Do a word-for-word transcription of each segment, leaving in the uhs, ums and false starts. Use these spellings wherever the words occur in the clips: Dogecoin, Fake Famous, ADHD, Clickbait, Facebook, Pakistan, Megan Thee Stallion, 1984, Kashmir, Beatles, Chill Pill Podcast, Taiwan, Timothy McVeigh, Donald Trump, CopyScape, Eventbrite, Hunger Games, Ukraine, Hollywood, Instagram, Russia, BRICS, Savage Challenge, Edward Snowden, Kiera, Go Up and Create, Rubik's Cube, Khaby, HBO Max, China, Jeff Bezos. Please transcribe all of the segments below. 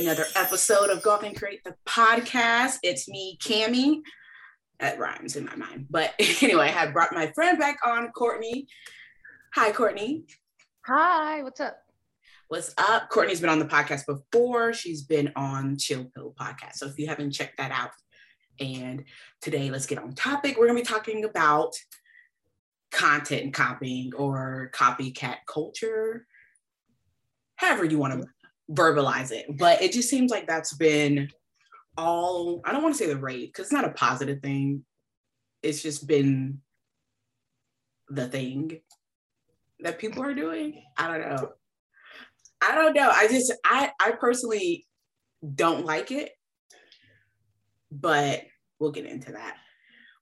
another episode of Go Up and Create the podcast. It's me, Cammie. That rhymes in my mind. But anyway, I have brought my friend back on, Courtney. Hi, Courtney. Hi, what's up? What's up? Courtney's been on the podcast before. She's been on Chill Pill Podcast. So if you haven't checked that out, and today let's get on topic. We're going to be talking about content and copying or copycat culture, however you want to verbalize it. But it just seems like that's been all, I don't want to say the rage, because it's not a positive thing. It's just been the thing that people are doing. I don't know. I don't know. I just, I, I personally don't like it, but we'll get into that.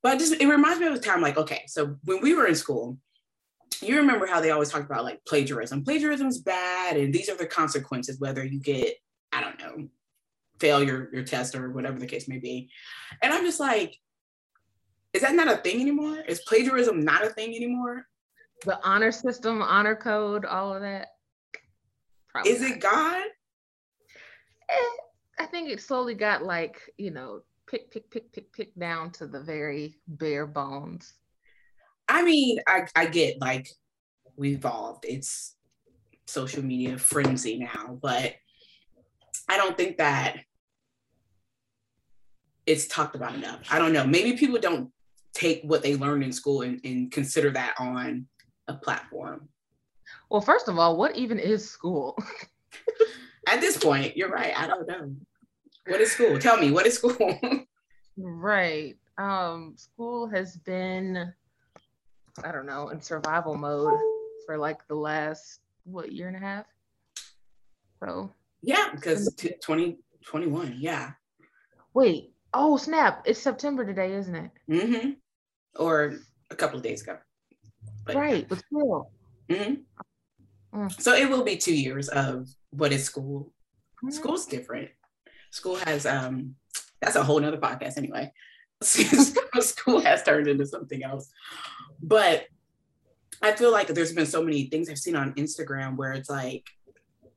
But just, it reminds me of a time, like, okay, so when we were in school, you remember how they always talk about like plagiarism. Plagiarism's bad, and these are the consequences, whether you get, I don't know, fail your, your test or whatever the case may be. And I'm just like, is that not a thing anymore? Is plagiarism not a thing anymore? The honor system, honor code, all of that. Probably is not. It gone? Eh, I think it slowly got like, you know, pick, pick, pick, pick, pick down to the very bare bones. I mean, I, I get like we evolved. It's social media frenzy now, but I don't think that it's talked about enough. I don't know. Maybe people don't take what they learned in school and, and consider that on a platform. Well, first of all, what even is school? At this point, you're right. I don't know. What is school? Tell me, what is school? Right. Um, school has been, I don't know, in survival mode for like the last, what, year and a half? So. Yeah, because t- twenty twenty-one, yeah. Wait, oh snap, it's September today, isn't it? Mm-hmm. Or a couple of days ago. But, right, but still. Mm-hmm. Mm. So it will be two years of what is school. Mm-hmm. School's different. School has, um, that's a whole nother podcast anyway. School has turned into something else. But I feel like there's been so many things I've seen on Instagram where it's like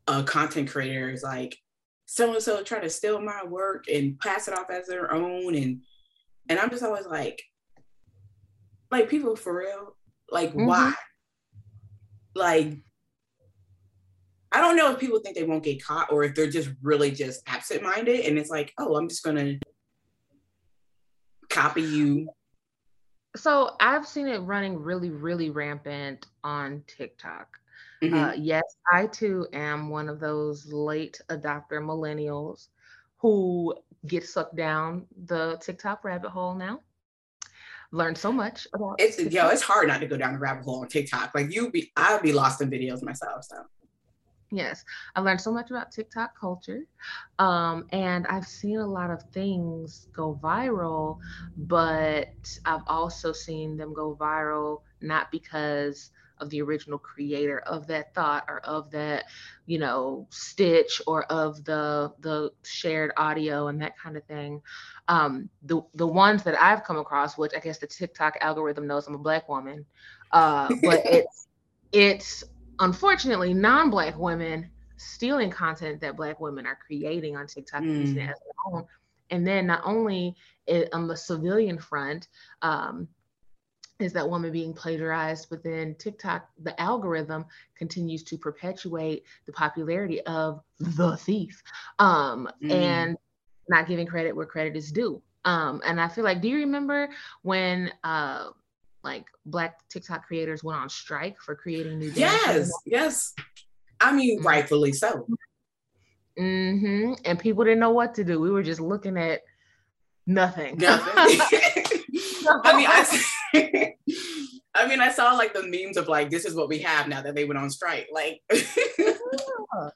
a content creator is like, so-and-so try to steal my work and pass it off as their own. And and I'm just always like, like people for real, like mm-hmm. why? Like, I don't know if people think they won't get caught or if they're just really just absent-minded. And it's like, oh, I'm just gonna copy you. So I've seen it running really, really rampant on TikTok. Mm-hmm. Uh, yes, I too am one of those late adopter millennials who get sucked down the TikTok rabbit hole now. Learned so much about it's TikTok. Yo, it's hard not to go down the rabbit hole on TikTok. Like you be, I'd be lost in videos myself. So yes, I learned so much about TikTok culture, um, and I've seen a lot of things go viral, but I've also seen them go viral not because of the original creator of that thought or of that, you know, stitch or of the the shared audio and that kind of thing. Um, the the ones that I've come across, which I guess the TikTok algorithm knows I'm a Black woman, uh, but it's it's unfortunately non-Black women stealing content that Black women are creating on TikTok mm. and using it as their own. And then not only it, on the civilian front, um, is that woman being plagiarized, but then TikTok, the algorithm continues to perpetuate the popularity of the thief um, mm. and not giving credit where credit is due. Um, and I feel like, do you remember when uh, like Black TikTok creators went on strike for creating new dances? Yes, yes. I mean, mm-hmm. rightfully so. Mm-hmm. And people didn't know what to do. We were just looking at nothing. Nothing. I mean, I... I mean, I saw like the memes of like, this is what we have now that they went on strike. Like, yeah.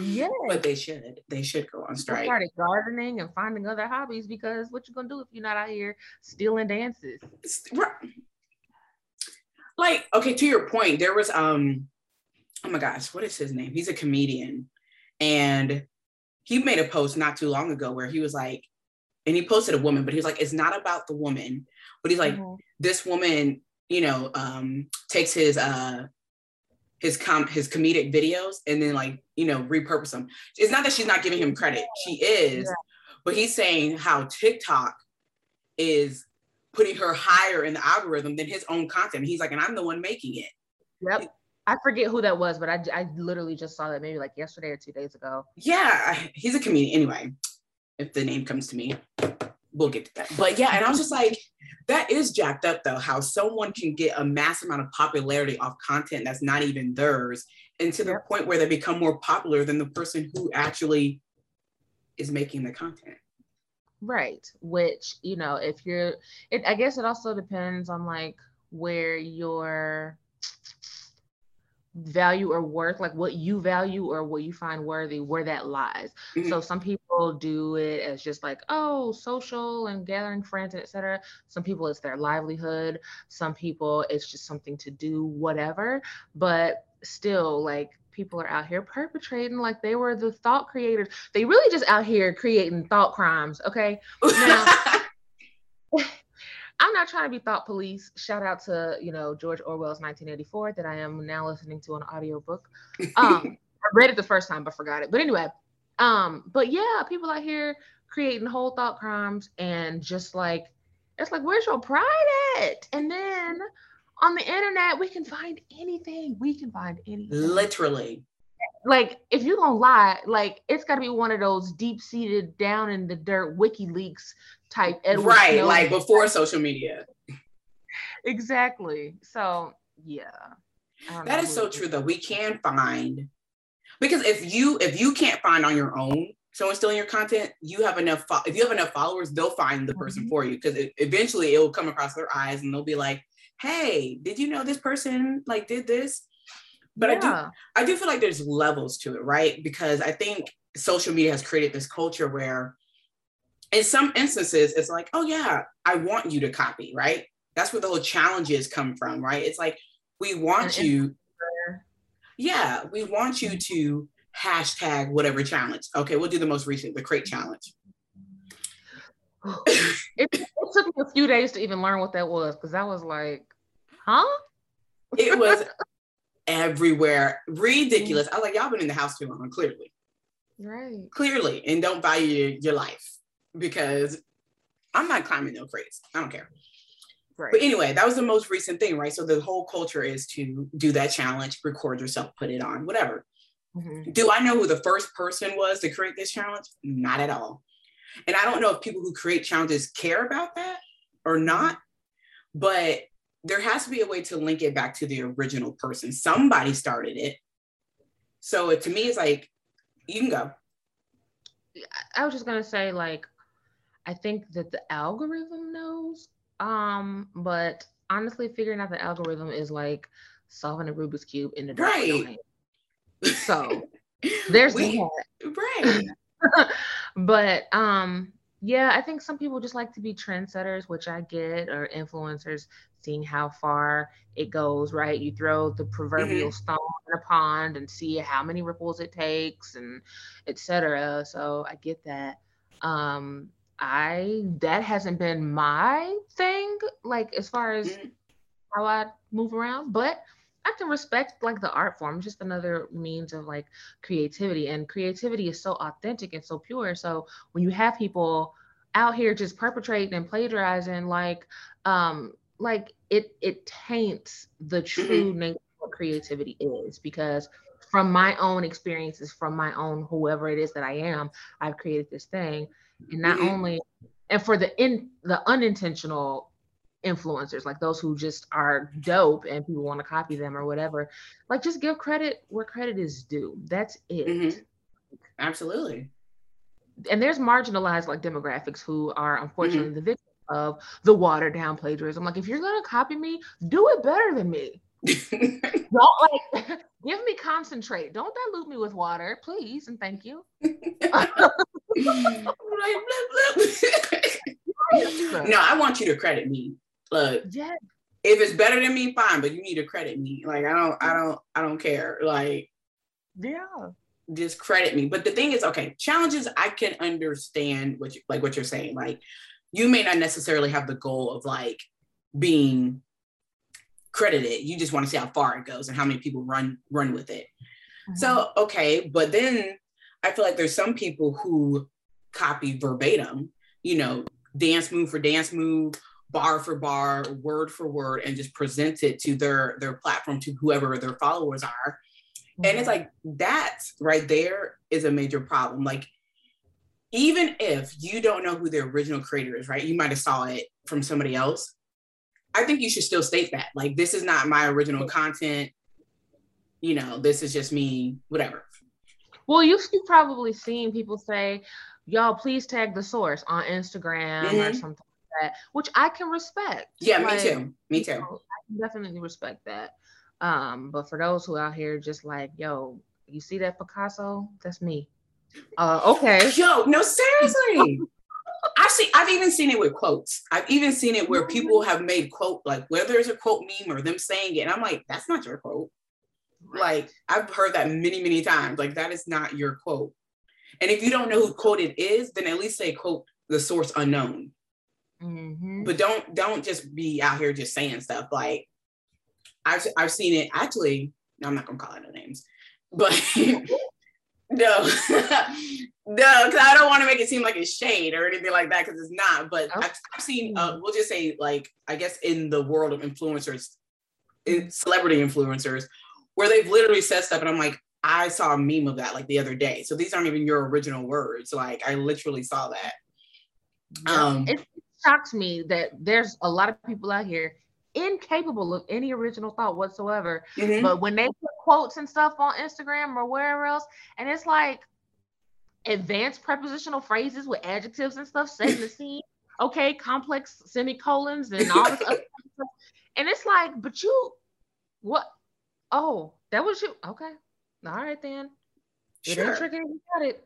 yeah, but they should, they should go on strike. They started gardening and finding other hobbies because what you gonna do if you're not out here stealing dances? Like, okay, to your point, there was um, oh my gosh, what is his name? He's a comedian, and he made a post not too long ago where he was like, and he posted a woman, but he was like, it's not about the woman, but he's like, mm-hmm. this woman, you know, um, takes his uh, his com his comedic videos and then, like, you know, repurpose them. It's not that she's not giving him credit. She is. Yeah. But he's saying how TikTok is putting her higher in the algorithm than his own content. He's like, and I'm the one making it. Yep. I forget who that was, but I, I literally just saw that maybe like yesterday or two days ago. Yeah. He's a comedian. Anyway, if the name comes to me, we'll get to that. But yeah, and I was just like, that is jacked up though, how someone can get a mass amount of popularity off content that's not even theirs, and to the yep. point where they become more popular than the person who actually is making the content. Right. Which, you know, if you're, it, I guess it also depends on like where your value or worth, like what you value or what you find worthy, where that lies. Mm-hmm. So some people do it as just like, oh, social and gathering friends, and et cetera. Some people it's their livelihood. Some people it's just something to do, whatever. But still, like, people are out here perpetrating like they were the thought creators. They really just out here creating thought crimes, okay? Now, I'm not trying to be thought police. Shout out to, you know, George Orwell's nineteen eighty-four that I am now listening to an audiobook. Um, I read it the first time, but forgot it. But anyway, um, but yeah, people out here creating whole thought crimes and just like, it's like, where's your pride at? And then on the internet, we can find anything. We can find anything. Literally. Like, if you're gonna lie, like, it's gotta be one of those deep-seated, down in the dirt WikiLeaks type Edward Snowden. Right, like before social media. Exactly. So yeah. That is so true though. We can find, because if you if you can't find on your own, someone's stealing your content, you have enough fo- if you have enough followers, they'll find the person mm-hmm. for you, because eventually it will come across their eyes and they'll be like, hey, did you know this person like did this? But yeah. I do I do feel like there's levels to it, right? Because I think social media has created this culture where in some instances it's like, oh yeah, I want you to copy, right? That's where the whole challenges come from, right? It's like, we want and you yeah we want you to hashtag whatever challenge. Okay, we'll do the most recent, the crate challenge. it, it took me a few days to even learn what that was, because I was like, huh? It was everywhere. Ridiculous. I was like, y'all been in the house too long, clearly. Right. Clearly. And don't value your, your life, because I'm not climbing no crates. I don't care. Right. But anyway, that was the most recent thing, right? So the whole culture is to do that challenge, record yourself, put it on, whatever. Mm-hmm. Do I know who the first person was to create this challenge? Not at all. And I don't know if people who create challenges care about that or not, but there has to be a way to link it back to the original person. Somebody started it. So it, to me, it's like, you can go. I was just going to say, like, I think that the algorithm knows, um, but honestly, figuring out the algorithm is like solving a Rubik's Cube in the dark. Right. So there's we, that. Right. But um yeah, I think some people just like to be trendsetters, which I get, or influencers, seeing how far it goes, right? You throw the proverbial mm-hmm. stone in a pond and see how many ripples it takes, and et cetera. So I get that. Um I that hasn't been my thing, like, as far as mm-hmm. how I move around, but I can respect like the art form, just another means of like creativity, and creativity is so authentic and so pure. So when you have people out here just perpetrating and plagiarizing, like, um, like it, it taints the true nature of what creativity is, because from my own experiences, from my own, whoever it is that I am, I've created this thing. And not only, and for the in the unintentional influencers, like those who just are dope and people want to copy them or whatever, like, just give credit where credit is due. That's it. Mm-hmm. Absolutely. And there's marginalized like demographics who are unfortunately mm-hmm. the victim of the watered down plagiarism. Like, if you're gonna copy me, do it better than me. Don't like give me concentrate. Don't dilute me with water, please and thank you. No, I want you to credit me. Look, yes. If it's better than me, fine, but you need to credit me. Like, I don't, I don't, I don't care. Like, yeah, just credit me. But the thing is, okay, challenges, I can understand what you, like what you're saying. Like, you may not necessarily have the goal of like being credit it. You just want to see how far it goes and how many people run run with it. Mm-hmm. So, okay, but then I feel like there's some people who copy verbatim, you know, dance move for dance move, bar for bar, word for word, and just present it to their their platform, to whoever their followers are. Mm-hmm. And it's like, that right there is a major problem. Like, even if you don't know who the original creator is, right? You might have saw it from somebody else. I think you should still state that. Like, this is not my original content. You know, this is just me, whatever. Well, you've probably seen people say, y'all, please tag the source on Instagram mm-hmm. or something like that, which I can respect. Yeah, like, me too. Me too. You know, I can definitely respect that. Um, but for those who out here just like, yo, you see that Picasso? That's me. Uh, okay. Yo, no, seriously. I've seen, I've even seen it with quotes. I've even seen it where people have made quote, like whether it's a quote meme or them saying it. And I'm like, that's not your quote. Like, I've heard that many, many times. Like, that is not your quote. And if you don't know who quote it is, then at least say quote the source unknown. Mm-hmm. But don't, don't just be out here just saying stuff. Like, I've, I've seen it actually. I'm not going to call out no names, but no, no, because I don't want to make it seem like it's shade or anything like that, because it's not. But okay. I've, I've seen, uh, we'll just say, like, I guess in the world of influencers, in celebrity influencers, where they've literally said stuff, and I'm like, I saw a meme of that like the other day. So these aren't even your original words. Like, I literally saw that. Um, it shocks me that there's a lot of people out here incapable of any original thought whatsoever. Mm-hmm. But when they put quotes and stuff on Instagram or wherever else, and it's like advanced prepositional phrases with adjectives and stuff setting the scene, okay, complex semicolons and all this other stuff. And it's like, but you, what? Oh, that was you. Okay. All right, then. Sure. It ain't tricky, you got it.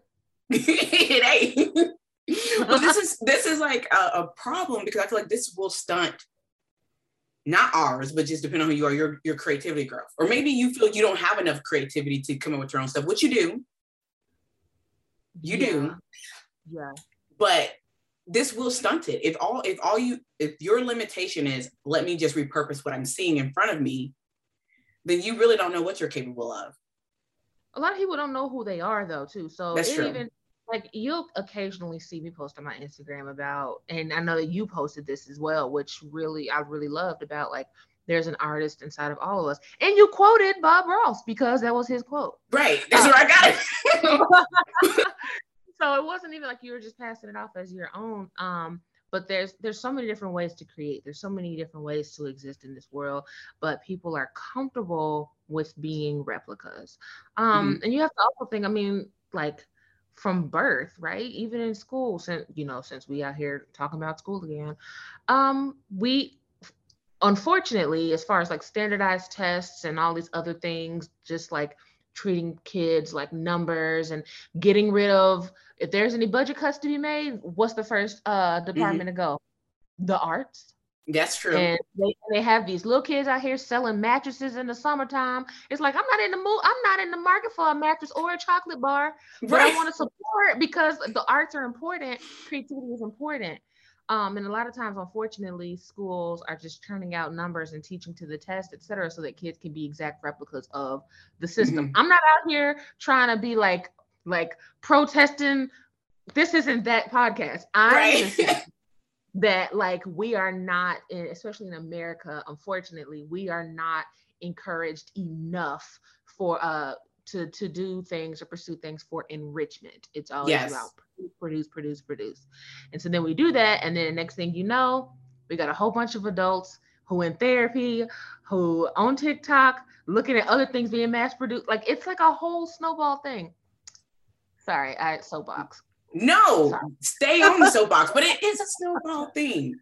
It ain't. Well, this is, this is like a, a problem, because I feel like this will stunt, not ours, but just depending on who you are, your, your creativity growth. Or maybe you feel you don't have enough creativity to come up with your own stuff, which you do. You yeah. do. Yeah. But this will stunt it. If all, if all you, if your limitation is, let me just repurpose what I'm seeing in front of me, then you really don't know what you're capable of. A lot of people don't know who they are, though, too. So that's true. Even like, you'll occasionally see me post on my Instagram about, and I know that you posted this as well, which really, I really loved about, like, there's an artist inside of all of us. And you quoted Bob Ross, because that was his quote. Right. That's where I got it. So it wasn't even like you were just passing it off as your own. Um, but there's, there's so many different ways to create. There's so many different ways to exist in this world, but people are comfortable with being replicas. Um, mm-hmm. And you have to also think, I mean, like, from birth, right? Even in school, since, you know, since we out here talking about school again, um, we, unfortunately, as far as like standardized tests and all these other things, just like treating kids like numbers and getting rid of, if there's any budget cuts to be made, what's the first uh, department mm-hmm. to go? The arts. That's true. And they, they have these little kids out here selling mattresses in the summertime. It's like, I'm not in the mood. I'm not in the market for a mattress or a chocolate bar, but right. I want to support, because the arts are important. Creativity is important. Um, and a lot of times, unfortunately, schools are just turning out numbers and teaching to the test, et cetera, so that kids can be exact replicas of the system. Mm-hmm. I'm not out here trying to be like, like protesting. This isn't that podcast. I'm right. just that, like, we are not, in, especially in America, unfortunately, we are not encouraged enough for uh to to do things or pursue things for enrichment. It's always yes. about produce, produce, produce. And so then we do that, and then the next thing you know, we got a whole bunch of adults who in therapy, who on TikTok, looking at other things being mass produced. Like, it's like a whole snowball thing. Sorry, I soapbox. No, Sorry. Stay on the soapbox, but it is a snowball thing.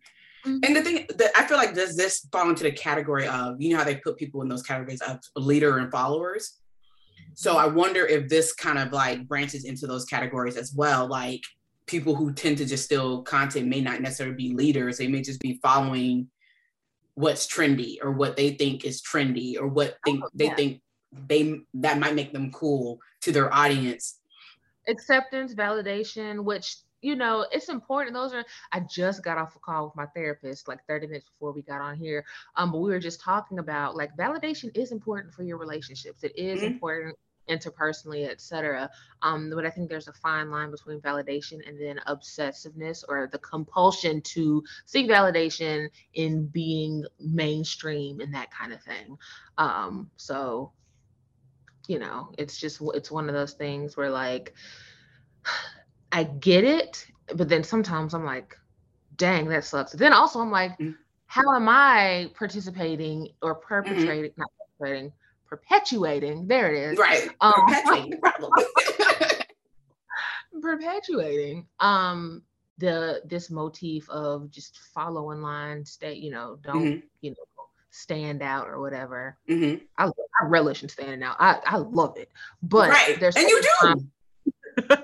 Mm-hmm. And the thing that I feel like, does this fall into the category of, you know how they put people in those categories of leader and followers? So I wonder if this kind of like branches into those categories as well. Like, people who tend to just steal content may not necessarily be leaders. They may just be following what's trendy, or what they think is trendy, or what think oh, yeah. they think they that might make them cool to their audience. Acceptance, validation, which you know, it's important. Those are, I just got off a call with my therapist like thirty minutes before we got on here. Um, but we were just talking about like validation is important for your relationships. It is mm-hmm. important interpersonally, et cetera. Um, but I think there's a fine line between validation and then obsessiveness, or the compulsion to seek validation in being mainstream and that kind of thing. Um, so, you know, it's just, it's one of those things where like, I get it, but then sometimes I'm like, dang, that sucks. Then also I'm like, mm-hmm. how am I participating or perpetrating, mm-hmm. not perpetrating, perpetuating, there it is. Right, um, perpetuating the problem. perpetuating um, the, this motif of just follow in line, stay, you know, don't, mm-hmm. you know, stand out or whatever. Mm-hmm. I, I relish in standing out. I, I love it. But right. there's- and you do. Um,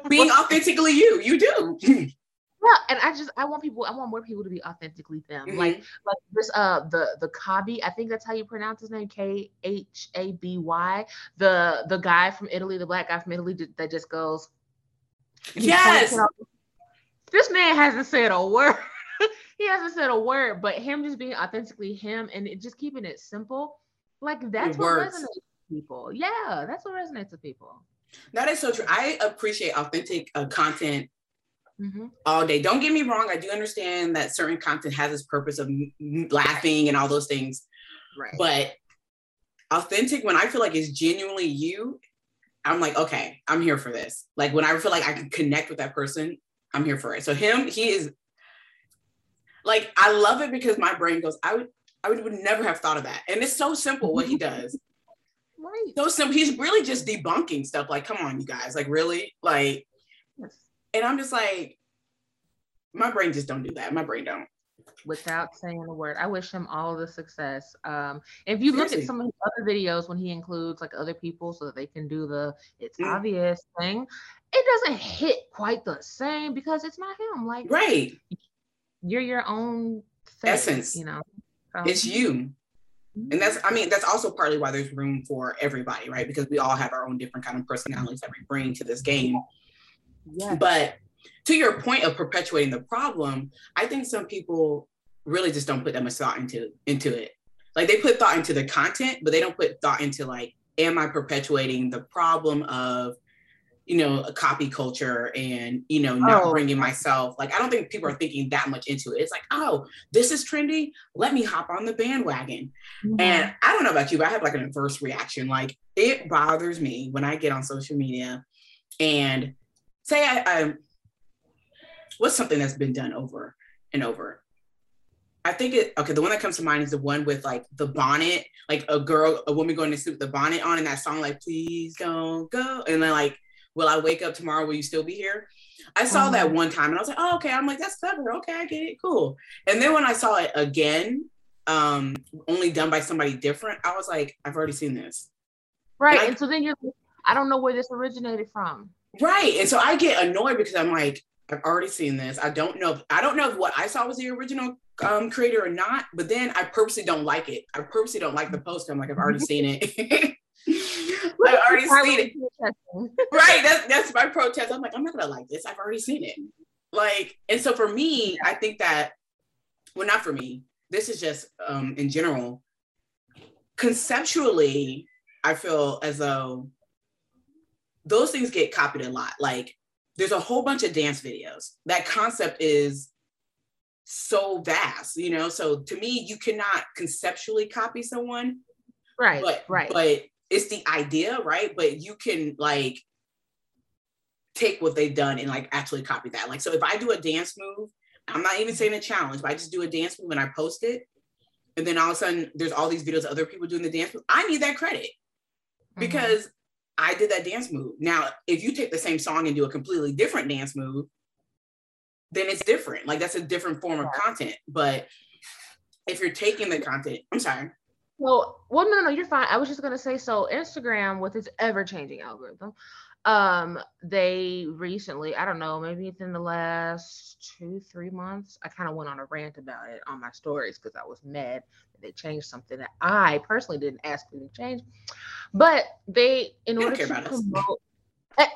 being authentically you, you do. Yeah, and I just, I want people, I want more people to be authentically them. Mm-hmm. Like, like this, uh, the, the Khaby, I think that's how you pronounce his name, K H A B Y, the, the guy from Italy, the black guy from Italy that just goes, yes, this man hasn't said a word. He hasn't said a word, but him just being authentically him and it, just keeping it simple. Like that's it what works. Resonates with people. Yeah, that's what resonates with people. That is so true. I appreciate authentic uh, content mm-hmm. all day. Don't get me wrong. I do understand that certain content has its purpose of m- m- laughing and all those things. Right. But authentic, when I feel like it's genuinely you, I'm like, okay, I'm here for this. Like when I feel like I can connect with that person, I'm here for it. So him, he is like, I love it because my brain goes, I would, I would, would never have thought of that. And it's so simple what he does. Right. So simple. He's really just debunking stuff. Like, come on, you guys. Like, really? Like, yes. And I'm just like, my brain just don't do that. My brain don't. Without saying a word. I wish him all the success. Um, if you Seriously. Look at some of his other videos when he includes like other people so that they can do the it's mm. obvious thing, it doesn't hit quite the same because it's not him. Like, right. You're your own thing, essence. You know, so. It's you. And that's, I mean, that's also partly why there's room for everybody, right? Because we all have our own different kind of personalities that we bring to this game. Yes. But to your point of perpetuating the problem, I think some people really just don't put that much thought into, into it. Like they put thought into the content, but they don't put thought into like, am I perpetuating the problem of, you know, a copy culture and, you know, not oh. bringing myself, like, I don't think people are thinking that much into it. It's like, oh, this is trendy. Let me hop on the bandwagon. Mm-hmm. And I don't know about you, but I have like an adverse reaction. Like it bothers me when I get on social media and say, I, I what's something that's been done over and over. I think it, okay, the one that comes to mind is the one with like the bonnet, like a girl, a woman going to sleep with the bonnet on and that song, like, please don't go. And then like, will I wake up tomorrow? Will you still be here? I saw that one time and I was like, oh, okay. I'm like, that's clever. Okay, I get it. Cool. And then when I saw it again, um, only done by somebody different, I was like, I've already seen this. Right. And, I, and so then you're like, I don't know where this originated from. Right. And so I get annoyed because I'm like, I've already seen this. I don't know. If, I don't know if what I saw was the original um, creator or not, but then I purposely don't like it. I purposely don't like the post. I'm like, I've already seen it. I've already seen it. Right. That's, that's my protest. I'm like, I'm not going to like this. I've already seen it. Like, and so for me, I think that, well, not for me, this is just um, in general, conceptually, I feel as though those things get copied a lot. Like there's a whole bunch of dance videos. That concept is so vast, you know? So to me, you cannot conceptually copy someone. Right. But, right. But it's the idea, right? But you can like take what they've done and like actually copy that. Like, so if I do a dance move, I'm not even saying a challenge, but I just do a dance move and I post it. And then all of a sudden there's all these videos of other people doing the dance move. I need that credit because mm-hmm. I did that dance move. Now, if you take the same song and do a completely different dance move, then it's different. Like that's a different form of content. But if you're taking the content, I'm sorry. Well, well, no, no, you're fine. I was just going to say, so Instagram with its ever-changing algorithm, um, they recently, I don't know, maybe within the last two, three months, I kind of went on a rant about it on my stories because I was mad that they changed something that I personally didn't ask them to change. But they, in order to promote,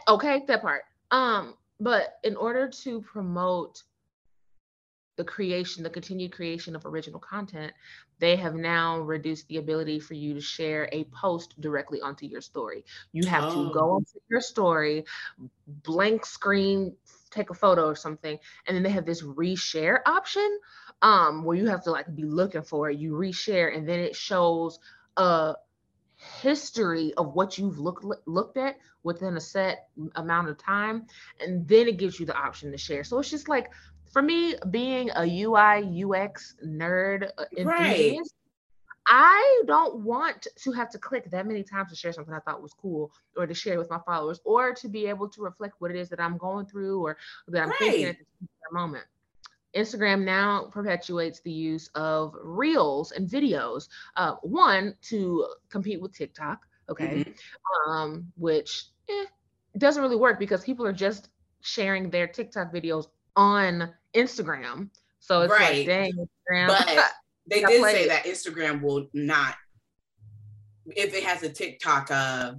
okay, that part, um, But in order to promote the creation, the continued creation of original content, they have now reduced the ability for you to share a post directly onto your story. You have oh. to go onto your story, blank screen, take a photo or something, and then they have this reshare option um, where you have to like be looking for it. You reshare, and then it shows a history of what you've looked looked at within a set amount of time, and then it gives you the option to share. So it's just like, for me, being a U I U X nerd enthusiast, I don't want to have to click that many times to share something I thought was cool, or to share with my followers, or to be able to reflect what it is that I'm going through or that I'm right. thinking at this moment. Instagram now perpetuates the use of reels and videos, uh, one, to compete with TikTok, okay, mm-hmm. um, which eh, doesn't really work because people are just sharing their TikTok videos on Instagram. So it's right. like, dang, Instagram. But they did say it. that Instagram will not, if it has a TikTok, uh,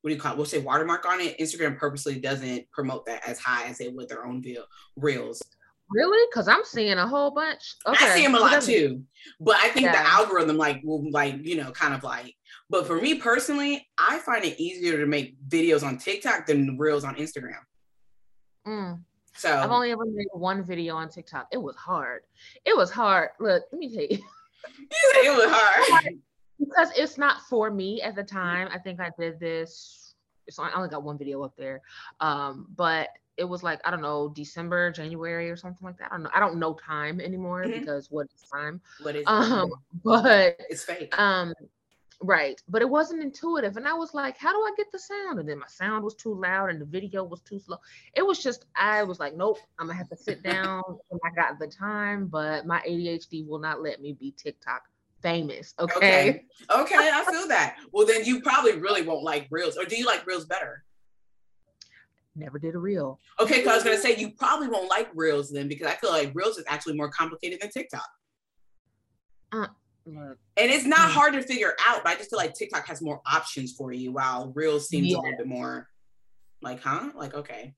what do you call it? We'll say watermark on it. Instagram purposely doesn't promote that as high as they would their own video, reels. Really? Because I'm seeing a whole bunch. Okay. I see them a lot too. But I think yeah. the algorithm like will like, you know, kind of like, but for me personally, I find it easier to make videos on TikTok than reels on Instagram. Mm. So I've only ever made one video on TikTok. It was hard. It was hard. Look, let me tell you. It was hard. Because it's not for me at the time. I think I did this. So I only got one video up there. Um, but it was like, I don't know, December, January or something like that. I don't know. I don't know time anymore mm-hmm. because what is time? What is um, it? But it's fake. Um, Right. But it wasn't intuitive. And I was like, how do I get the sound? And then my sound was too loud and the video was too slow. It was just, I was like, nope, I'm going to have to sit down when I got the time. But my A D H D will not let me be TikTok famous. Okay. Okay. Okay, I feel that. Well, then you probably really won't like reels. Or do you like reels better? Never did a reel. Okay. Because I was going to say, you probably won't like reels then, because I feel like reels is actually more complicated than TikTok. Uh And it's not hard to figure out, but I just feel like TikTok has more options for you, while reels seems yeah. a little bit more like, huh? Like, okay.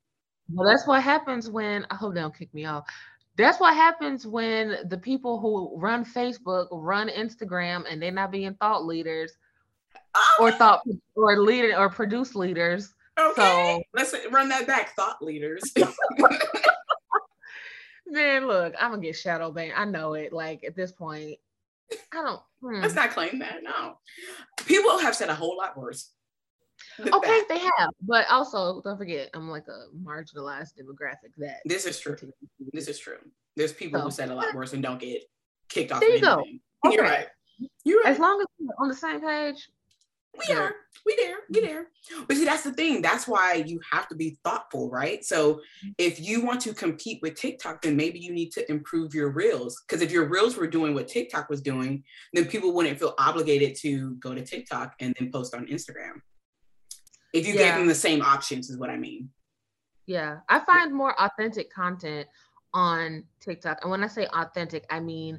Well, that's what happens when, I hope they don't kick me off. That's what happens when the people who run Facebook, run Instagram, and they're not being thought leaders oh. or thought or leader or produce leaders. Okay, so, let's run that back. Thought leaders. Man, look, I'm gonna get shadow banned. I know it. Like at this point. I don't. Hmm. Let's not claim that. No, people have said a whole lot worse. Okay, that. They have, but also don't forget, I'm like a marginalized demographic. That this is true. This is true. There's people so, who said a lot worse and don't get kicked off. There you go. Okay. You're right. You're right. As long as we're on the same page, we yeah. are. We there. We there. But see, that's the thing. That's why you have to be thoughtful, right? So if you want to compete with TikTok, then maybe you need to improve your reels. Because if your reels were doing what TikTok was doing, then people wouldn't feel obligated to go to TikTok and then post on Instagram. If you yeah. gave them the same options, is what I mean. Yeah. I find more authentic content on TikTok. And when I say authentic, I mean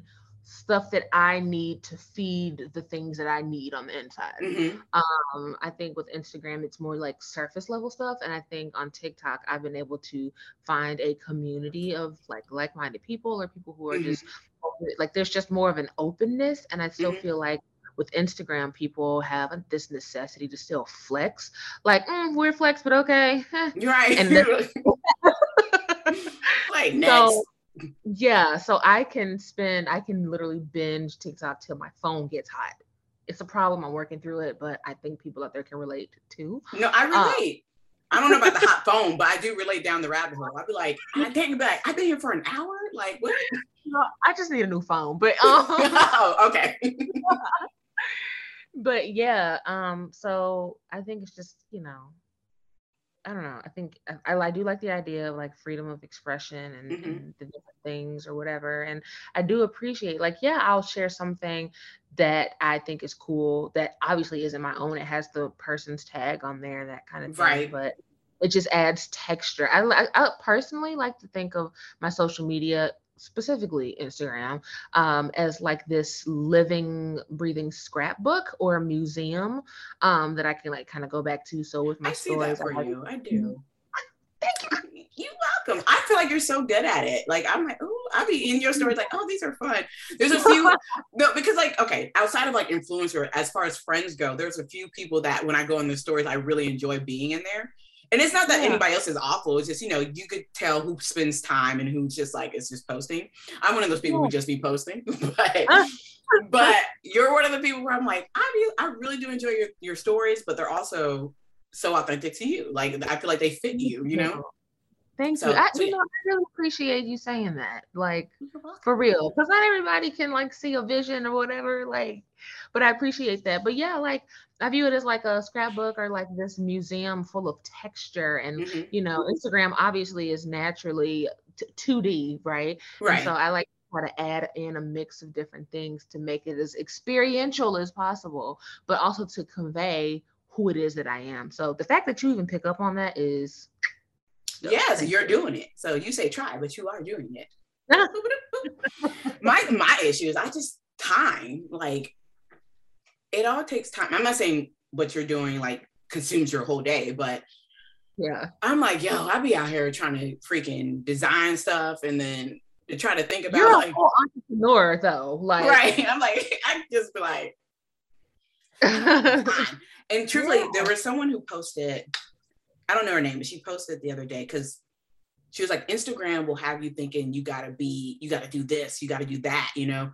stuff that I need to feed the things that I need on the inside. Mm-hmm. Um, I think with Instagram, it's more like surface level stuff. And I think on TikTok, I've been able to find a community of like like-minded people, or people who are mm-hmm. just like, there's just more of an openness. And I still mm-hmm. feel like with Instagram, people have this necessity to still flex. Like, mm, we're flex, but okay. You're right. And then- like next. So, yeah, so I can spend, I can literally binge TikTok till my phone gets hot. It's a problem. I'm working through it, but I think people out there can relate too. No, I relate. Um, I don't know about the hot phone, but I do relate down the rabbit hole. I'd be like, I can't be like, I've been here for an hour. Like, what? No, I just need a new phone. But um, oh, okay. But yeah, um, so I think it's just, you know. I don't know. I think I, I do like the idea of like freedom of expression and, mm-hmm. and the different things or whatever. And I do appreciate like, yeah, I'll share something that I think is cool that obviously isn't my own. It has the person's tag on there, that kind of thing. Right. But it just adds texture. I, I, I personally like to think of my social media, specifically Instagram, um, as like this living, breathing scrapbook or a museum um, that I can like kind of go back to. So with my I stories, see that for I, you. I do. Thank you. You welcome. I feel like you're so good at it. Like, I'm like, oh, I'll be in your stories like, oh, these are fun. There's a few, no, because like, okay, outside of like influencer, as far as friends go, there's a few people that when I go in the stories, I really enjoy being in there. And it's not that yeah. anybody else is awful. It's just, you know, you could tell who spends time and who just like, is just posting. I'm one of those people yeah. who just be posting, but but you're one of the people where I'm like, I do, I really do enjoy your, your stories, but they're also so authentic to you. Like, I feel like they fit you, you know? Thank so, you. I, so, you know, I really appreciate you saying that. Like, for real. Because not everybody can like see a vision or whatever. Like, but I appreciate that. But yeah, like, I view it as like a scrapbook or like this museum full of texture. And, mm-hmm. you know, Instagram obviously is naturally t- two D, right? Right. And so I like try to add in a mix of different things to make it as experiential as possible, but also to convey who it is that I am. So the fact that you even pick up on that is... So yes, you're you. doing it. So you say try, but you are doing it. my my issue is I just time. Like, it all takes time. I'm not saying what you're doing like consumes your whole day, but yeah, I'm like, yo, I be out here trying to freaking design stuff and then try to think about. You're like, a whole entrepreneur though, like right? I'm like, I just be like, and truthfully, yeah. there was someone who posted. I don't know her name, but she posted the other day because she was like, Instagram will have you thinking you gotta be, you gotta do this, you gotta do that, you know?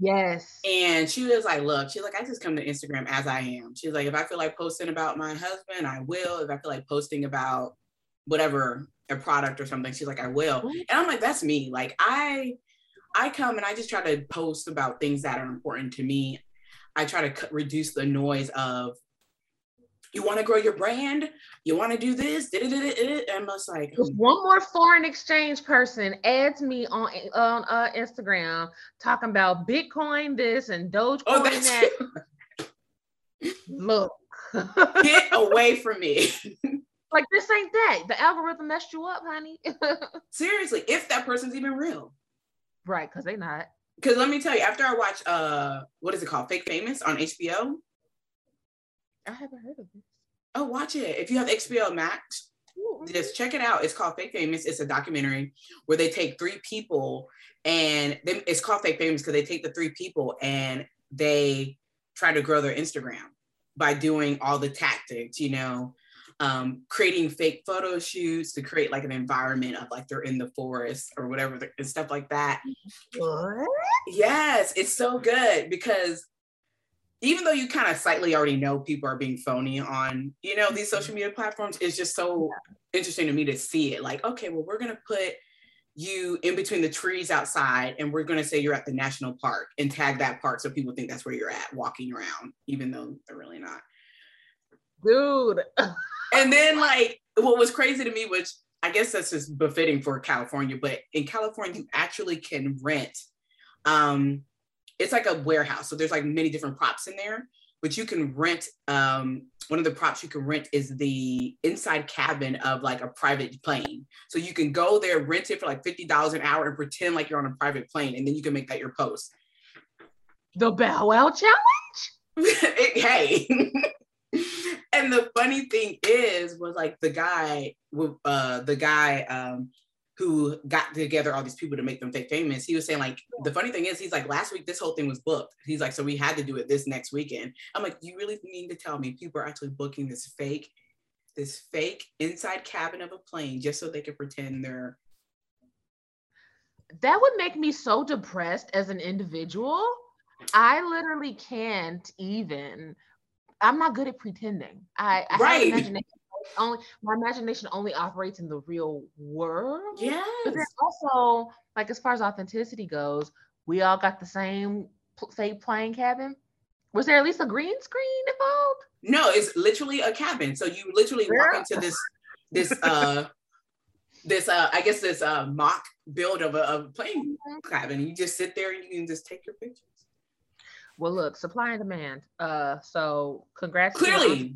Yes. And she was like, look, she's like, I just come to Instagram as I am. She's like, if I feel like posting about my husband, I will. If I feel like posting about whatever, a product or something, she's like, I will. And I'm like, that's me. Like, I, I come and I just try to post about things that are important to me. I try to c- reduce the noise of, you want to grow your brand? You want to do this? I'm just like, oh. One more foreign exchange person adds me on on uh, Instagram talking about Bitcoin this and Dogecoin oh, that. Look, get away from me! Like, this ain't that. The algorithm messed you up, honey. Seriously, if that person's even real, right? Because they not. Because let me tell you, after I watched uh, what is it called, Fake Famous on H B O. I haven't heard of this. Oh, watch it. If you have H B O Max, just check it out. It's called Fake Famous. It's a documentary where they take three people and they, it's called Fake Famous because they take the three people and they try to grow their Instagram by doing all the tactics, you know, um, creating fake photo shoots to create like an environment of like they're in the forest or whatever and stuff like that. What? Yes, it's so good because even though you kind of slightly already know people are being phony on, you know, these social media platforms, it's just so yeah. interesting to me to see it. Like, okay, well, we're going to put you in between the trees outside and we're going to say you're at the national park and tag that park so people think that's where you're at walking around, even though they're really not. Dude. And then like, what was crazy to me, which I guess that's just befitting for California, but in California, you actually can rent, um, it's like a warehouse. So there's like many different props in there, but you can rent, um, one of the props you can rent is the inside cabin of like a private plane. So you can go there, rent it for like fifty dollars an hour and pretend like you're on a private plane. And then you can make that your post. The Bow Wow Challenge? Hey. And the funny thing is, was like the guy, uh, the guy, um, who got together all these people to make them Fake Famous, he was saying like, the funny thing is, he's like, last week, this whole thing was booked. He's like, so we had to do it this next weekend. I'm like, you really mean to tell me people are actually booking this fake, this fake inside cabin of a plane just so they can pretend they're... That would make me so depressed as an individual. I literally can't even, I'm not good at pretending. I, I right. have imagination. Only my imagination only operates in the real world. Yes. But then also, like, as far as authenticity goes, we all got the same pl- fake plane cabin. Was there at least a green screen involved? No, it's literally a cabin. So you literally Girl. walk into this, this, uh, this, uh, I guess this uh, mock build of a, of a plane mm-hmm. cabin. You just sit there and you can just take your pictures. Well, look, supply and demand. Uh, so congrats. Clearly.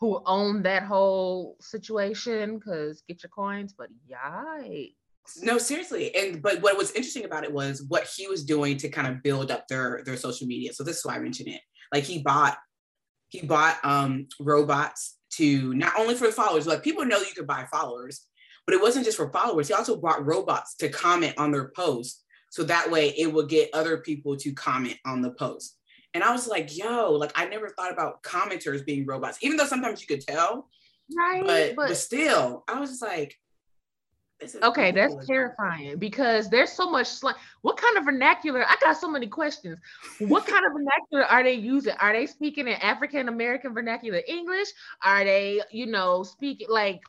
Who owned that whole situation, because get your coins, but yikes. No, seriously. And but what was interesting about it was what he was doing to kind of build up their their social media. So this is why I mentioned it. Like he bought he bought um robots to not only for the followers, like people know you could buy followers, But it wasn't just for followers. He also brought robots to comment on their posts. So that way it would get other people to comment on the post. And I was like, yo, like I never thought about commenters being robots, even though sometimes you could tell. Right. But, but, but still, I was just like, this is okay, cool. That's terrifying because there's so much slang. What kind of vernacular? I got so many questions. What kind of vernacular are they using? Are they speaking in African-American vernacular English? Are they, you know, speaking like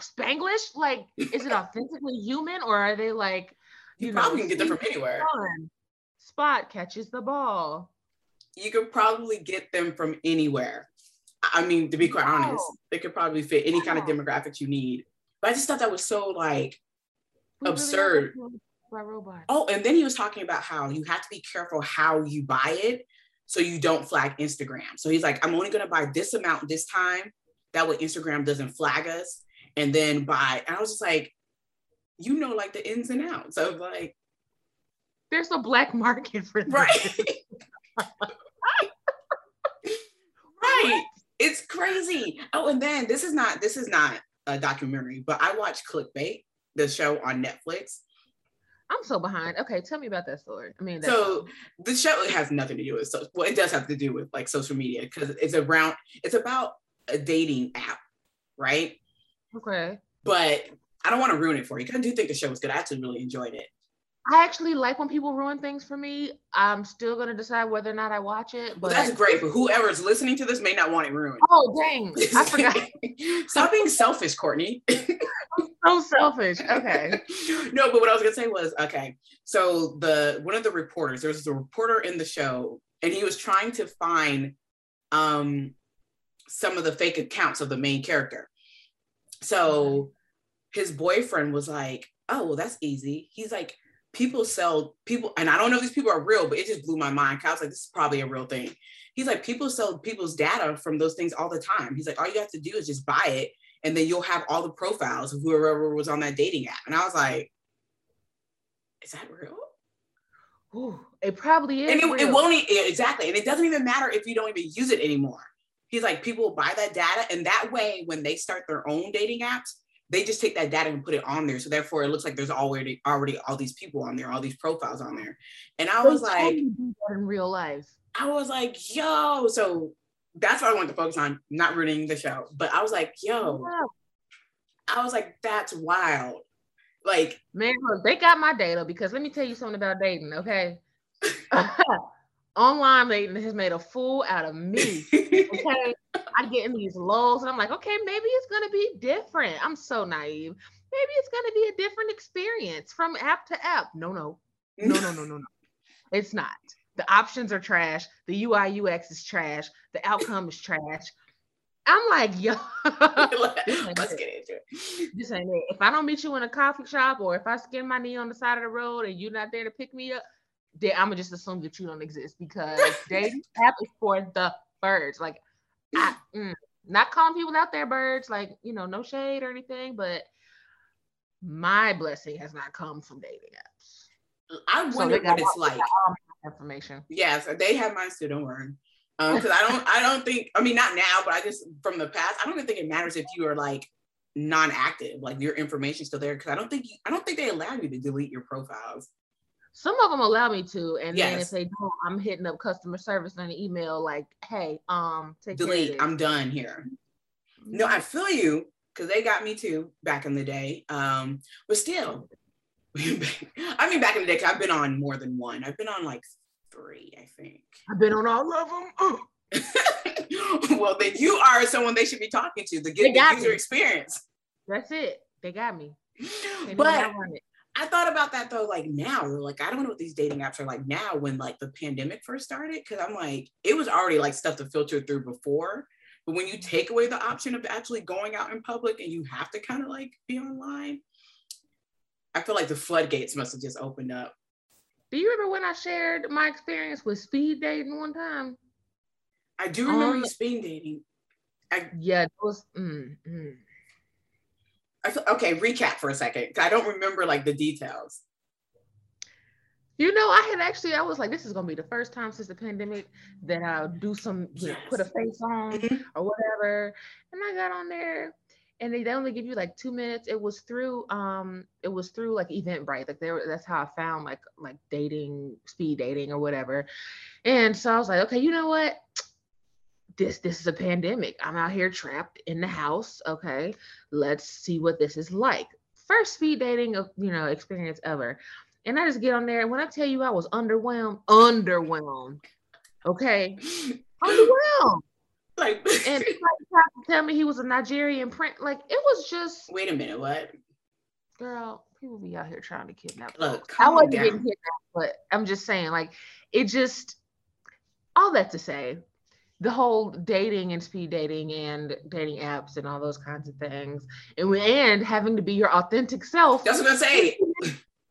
Spanglish? Like, is it authentically human or are they like, you, you know, probably can get them from anywhere. Fun. Spot catches the ball. You could probably get them from anywhere. I mean, to be quite wow. honest, they could probably fit any wow. kind of demographic you need. But I just thought that was so like we absurd. Really robot. Oh, and then he was talking about how you have to be careful how you buy it so you don't flag Instagram. So he's like, I'm only going to buy this amount this time. That way Instagram doesn't flag us. And then buy. And I was just like, you know, like the ins and outs of like. There's a black market for that. Right. Right. It's crazy. Oh, and then this is not, this is not a documentary, but I watched Clickbait, the show on Netflix. I'm so behind. Okay, tell me about that story. I mean, so the show it has nothing to do with so. Well, it does have to do with like social media because it's around. It's about a dating app, right? Okay. But I don't want to ruin it for you because I do think the show was good. I actually really enjoyed it. I actually like when people ruin things for me. I'm still going to decide whether or not I watch it. But well, that's great. But whoever's listening to this may not want it ruined. Oh, dang. I forgot. Stop being selfish, Courtney. I'm so selfish. Okay. No, but what I was going to say was, okay. So the one of the reporters, there was a reporter in the show, and he was trying to find um, some of the fake accounts of the main character. So his boyfriend was like, oh, well, that's easy. He's like, people sell people, and I don't know if these people are real, but it just blew my mind. I was like, this is probably a real thing. He's like, people sell people's data from those things all the time. He's like, all you have to do is just buy it, and then you'll have all the profiles of whoever was on that dating app. And I was like, is that real? Ooh, it probably is. And it, real. it won't e- exactly, and it doesn't even matter if you don't even use it anymore. He's like, people will buy that data, and that way, when they start their own dating apps, they just take that data and put it on there. So therefore, it looks like there's already already all these people on there, all these profiles on there. And I was like, in real life, I was like, yo. So that's what I wanted to focus on, not ruining the show. But I was like, yo, yeah. I was like, that's wild. Like, man, look, they got my data because let me tell you something about dating, okay? Online dating has made a fool out of me. Okay. I get in these lows and I'm like, okay, maybe it's going to be different. I'm so naive. Maybe it's going to be a different experience from app to app. No, no, no, no, no, no, no. It's not. The options are trash. The U I U X is trash. The outcome is trash. I'm like, yo, let's get into it. This ain't it. If I don't meet you in a coffee shop or if I skin my knee on the side of the road and you're not there to pick me up, then I'm going to just assume that you don't exist because dating app is for the birds. Like, I, mm, not calling people out there birds, like, you know, no shade or anything, but my blessing has not come from dating apps. I wonder so what it's like. All my information. Yes, they have mine too. Don't worry, because um, I don't. I don't think. I mean, not now, but I just from the past. I don't even think it matters if you are like non-active, like your information's still there. Because I don't think. You, I don't think they allow you to delete your profiles. Some of them allow me to, and yes. Then if they don't, I'm hitting up customer service on an email like, "Hey, um, take delete. I'm done here." Mm-hmm. No, I feel you because they got me too back in the day. Um, but still, I mean, back in the day, cause I've been on more than one. I've been on like three, I think. I've been on all of them. Oh. Well, then you are someone they should be talking to to get the user me. experience. That's it. They got me. They but. I want it. I thought about that though, like now, like I don't know what these dating apps are like now when like the pandemic first started, because I'm like, it was already like stuff to filter through before, but when you take away the option of actually going out in public and you have to kind of like be online, I feel like the floodgates must have just opened up. Do you remember when I shared my experience with speed dating one time? I do remember um, you speed dating. I, yeah, it was. Mm, mm. I feel, okay, recap for a second. I don't remember like the details. You know, I had actually, I was like, this is going to be the first time since the pandemic that I'll do some, you yes. know, put a face on mm-hmm. or whatever. And I got on there and they, they only give you like two minutes. It was through um it was through like Eventbrite. Like they were, that's how I found like like dating, speed dating or whatever. And so I was like, okay, you know what? This this is a pandemic. I'm out here trapped in the house. Okay, let's see what this is like. First speed dating, you know, experience ever. And I just get on there, and when I tell you I was underwhelmed, underwhelmed. Okay, underwhelmed. Like, and he tried to tell me he was a Nigerian prince. Like, it was just. Wait a minute, what? Girl, people be out here trying to kidnap. Look, I wasn't getting kidnapped, but I'm just saying, like, it just. All that to say, the whole dating and speed dating and dating apps and all those kinds of things, and and having to be your authentic self. That's what I'm saying.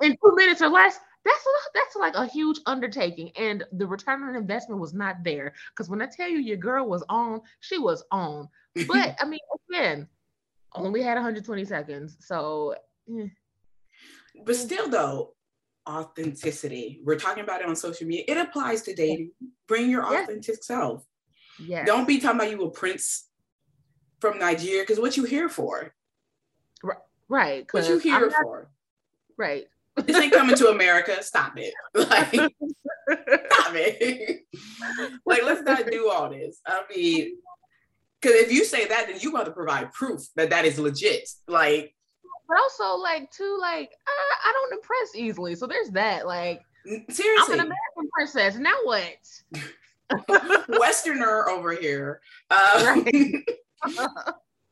In two minutes or less. That's a, that's like a huge undertaking, and the return on investment was not there. Because when I tell you your girl was on, she was on. But I mean, again, only had one hundred twenty seconds. So, eh. But still, though, authenticity. We're talking about it on social media. It applies to dating. Bring your yes. authentic self. Yes. Don't be talking about you a prince from Nigeria. Because what you here for? Right. What you here not, for? Right. This ain't coming to America. Stop it. Like, stop it. Like, let's not do all this. I mean, because if you say that, then you got to provide proof that that is legit. Like, but also, like, too, like, I, I don't impress easily. So there's that. Like, seriously. I'm an American princess. Now what? Westerner over here. Um, right.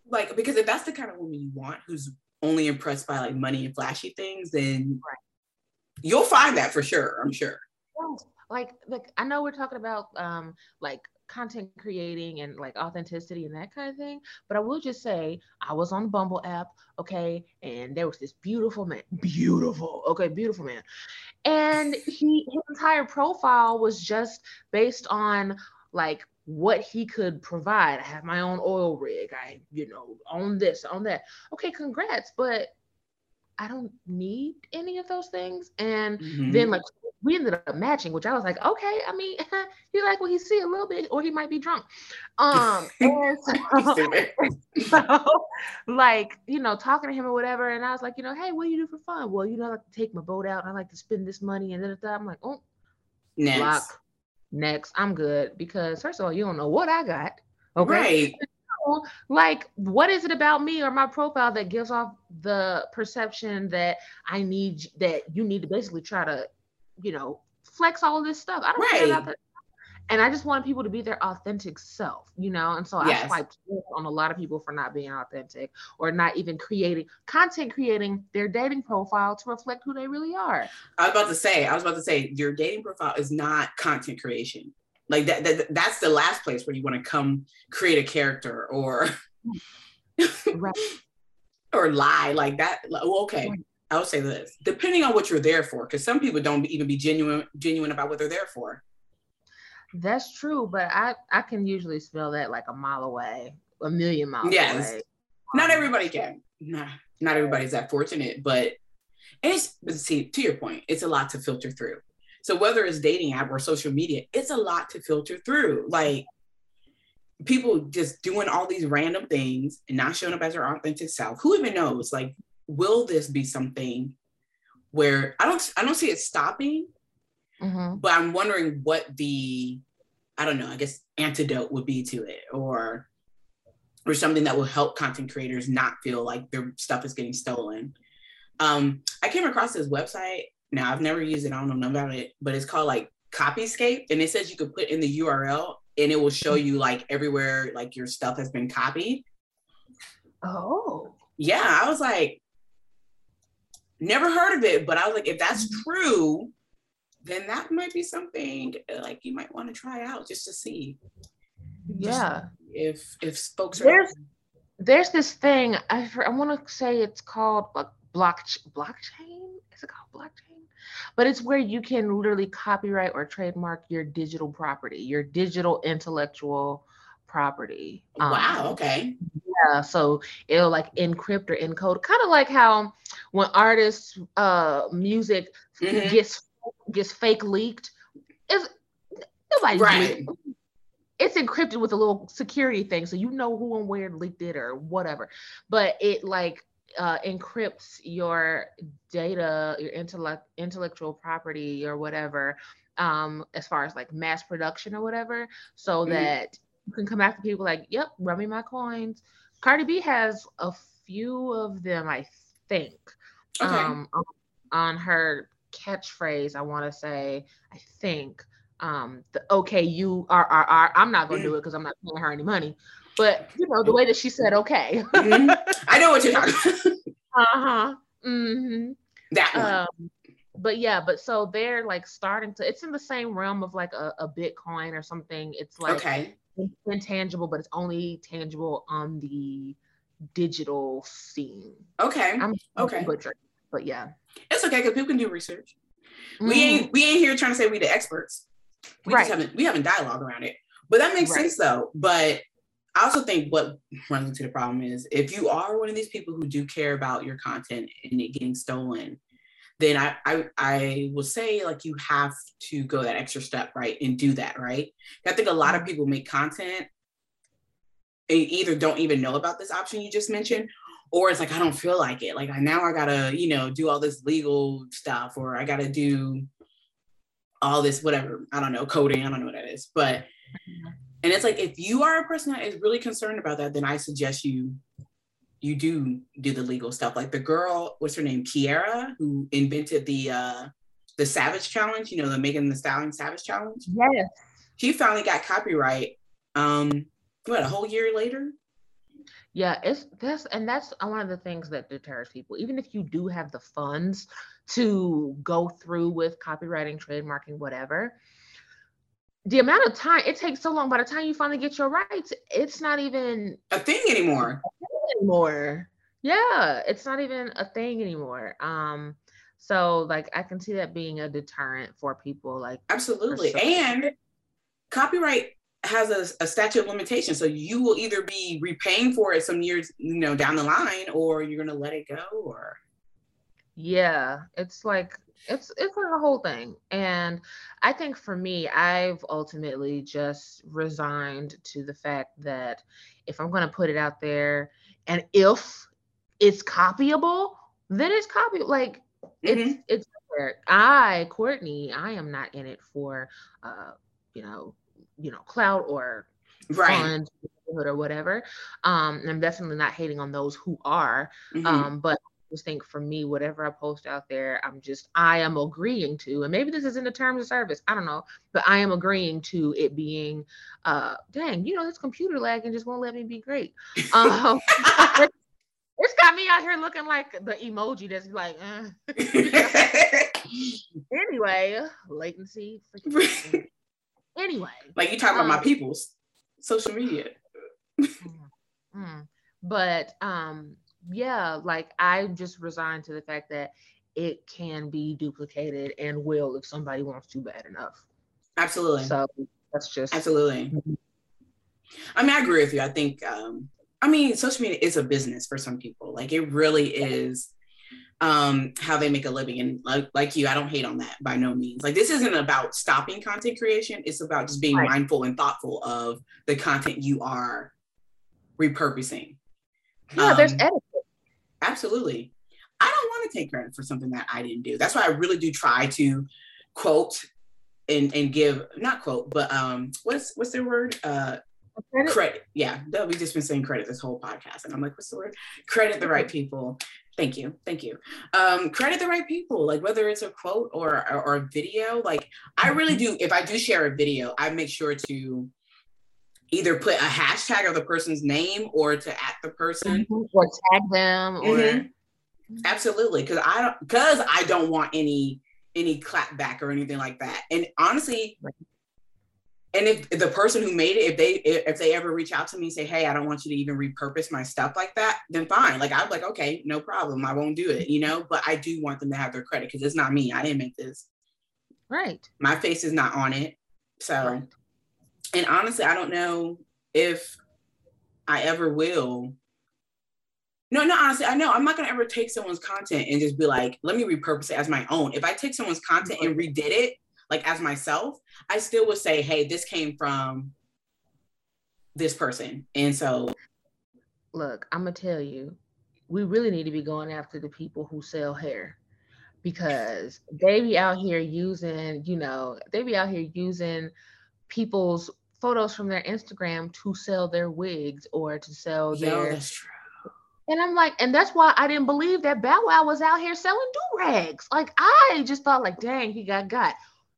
Like, because if that's the kind of woman you want, who's only impressed by like money and flashy things, and right. you'll find that for sure. I'm sure. Like, like I know we're talking about um, like content creating and like authenticity and that kind of thing, but I will just say I was on the Bumble app, okay, and there was this beautiful man, beautiful, okay, beautiful man, and he his entire profile was just based on like what he could provide. I have my own oil rig. I, you know, own this, own that. Okay, congrats, but I don't need any of those things. And mm-hmm. then like we ended up matching, which I was like, okay, I mean, he like what he see a little bit, or he might be drunk. Um, and so, so, like, you know, talking to him or whatever, and I was like, you know, hey, what do you do for fun? Well, you know, I like to take my boat out, and I like to spend this money, and then I'm like, oh, next. Block. Next, I'm good, because first of all, you don't know what I got. Okay. Right. So, like, what is it about me or my profile that gives off the perception that I need, that you need to basically try to, you know, flex all of this stuff? I don't right. care about that. And I just want people to be their authentic self, you know? And so yes. I swiped on a lot of people for not being authentic or not even creating, content creating their dating profile to reflect who they really are. I was about to say, I was about to say, your dating profile is not content creation. Like that, that that's the last place where you want to come create a character or, right. or lie like that. Well, okay, I would say this, depending on what you're there for, because some people don't even be genuine, genuine about what they're there for. That's true, but I, I can usually smell that like a mile away, a million miles yes. away. Not everybody can. Nah, not everybody's that fortunate, but it's, see, to your point, it's a lot to filter through. So whether it's dating app or social media, it's a lot to filter through. Like people just doing all these random things and not showing up as their authentic self. Who even knows? Like, will this be something where I don't, I don't see it stopping. Mm-hmm. But I'm wondering what the, I don't know, I guess antidote would be to it, or or something that will help content creators not feel like their stuff is getting stolen. Um, I came across this website. Now, I've never used it. I don't know nothing about it, but it's called like CopyScape. And it says you could put in the U R L and it will show you like everywhere, like your stuff has been copied. Oh. Yeah, I was like, never heard of it. But I was like, if that's true, then that might be something like you might want to try out just to see. Yeah. Just if if folks are there's, there's this thing I I want to say it's called like block blockchain. Is it called blockchain? But it's where you can literally copyright or trademark your digital property, your digital intellectual property. Wow. Um, okay. Yeah. So it'll like encrypt or encode, kind of like how when artists' uh, music mm-hmm. gets. gets fake leaked. It's, nobody's right. leaked. it's encrypted with a little security thing, so you know who and where leaked it or whatever. But it like uh, encrypts your data, your intellect, intellectual property, or whatever, um, as far as like mass production or whatever, so mm-hmm. that you can come after people like, yep, run me my coins. Cardi B has a few of them, I think. Okay. Um, on her catchphrase, I want to say, I think, um, the okay, you are, are, are. I'm not going to do it because I'm not paying her any money. But, you know, the way that she said, okay. Mm-hmm. I know what you're talking about. Uh-huh. Mm-hmm. That one. Um, but yeah, but so they're like starting to, it's in the same realm of like a, a Bitcoin or something. It's like okay. intangible, but it's only tangible on the digital scene. Okay. I'm okay. Butcher, but yeah. It's okay because people can do research. Mm-hmm. We ain't we ain't here trying to say we the experts. We right. just haven't we haven't dialogue around it. But that makes right. sense though. But I also think what runs into the problem is if you are one of these people who do care about your content and it getting stolen, then I I I will say like you have to go that extra step, right? And do that, right? I think a lot of people make content and either don't even know about this option you just mentioned, or it's like, I don't feel like it. Like I, now I gotta, you know, do all this legal stuff, or I gotta do all this, whatever. I don't know, coding. I don't know what that is. But, and it's like, if you are a person that is really concerned about that, then I suggest you, you do do the legal stuff. Like the girl, what's her name? Kiera, who invented the, uh, the Savage Challenge, you know, the Megan Thee Stallion Savage Challenge. Yes. She finally got copyright. Um, What, a whole year later? Yeah, it's that's and that's one of the things that deters people. Even if you do have the funds to go through with copywriting, trademarking, whatever, the amount of time it takes so long. By the time you finally get your rights, it's not even a thing anymore. A thing anymore, yeah, it's not even a thing anymore. Um, so like I can see that being a deterrent for people. Like absolutely, and copyright has a, a statute of limitation, so you will either be repaying for it some years, you know, down the line, or you're gonna let it go. Or yeah, it's like it's it's like a whole thing. And I think for me, I've ultimately just resigned to the fact that if I'm gonna put it out there, and if it's copyable, then it's copy. Like mm-hmm. it's it's. I Courtney, I am not in it for uh, you know. you know, clout or right. funds or whatever. Um, and I'm definitely not hating on those who are, mm-hmm. um, but I just think for me, whatever I post out there, I'm just, I am agreeing to, and maybe this is in the terms of service, I don't know, but I am agreeing to it being, uh, dang, you know, this computer lagging just won't let me be great. Um, it's got me out here looking like the emoji that's like, eh. Anyway, latency. latency. Anyway, like you talking um, about my people's social media. But um, yeah, like I'm just resigned to the fact that it can be duplicated and will if somebody wants to bad enough. Absolutely. So that's just absolutely. I mean, I agree with you. I think um, I mean, social media is a business for some people. Like it really is. Um, how they make a living, and like, like you, I don't hate on that by no means. Like this isn't about stopping content creation. It's about just being right. mindful and thoughtful of the content you are repurposing. Yeah, um, there's etiquette. Absolutely. I don't want to take credit for something that I didn't do. That's why I really do try to quote and and give, not quote, but um, what's what's their word? Uh, credit? credit. Yeah, we've just been saying credit this whole podcast, and I'm like, what's the word? Credit the right people. Thank you. Thank you. Um, credit the right people, like whether it's a quote or, or, or a video. Like I really do, if I do share a video, I make sure to either put a hashtag of the person's name or to at the person. Mm-hmm. Or tag them. Or mm-hmm. Absolutely. Cause I don't, cause I don't want any, any clap back or anything like that. And honestly, right. and if the person who made it, if they if they ever reach out to me and say, hey, I don't want you to even repurpose my stuff like that, then fine. Like I'm like, okay, no problem. I won't do it, you know? But I do want them to have their credit because it's not me. I didn't make this. Right. My face is not on it. So, right. and honestly, I don't know if I ever will. No, no, honestly, I know I'm not going to ever take someone's content and just be like, let me repurpose it as my own. If I take someone's content and redid it, like as myself, I still would say, hey, this came from this person. And so look, I'm gonna tell you, we really need to be going after the people who sell hair, because they be out here using, you know, they be out here using people's photos from their Instagram to sell their wigs or to sell Yo, their. That's true. And I'm like, and that's why I didn't believe that Bow Wow was out here selling do-rags. Like, I just thought, like, dang, he got got.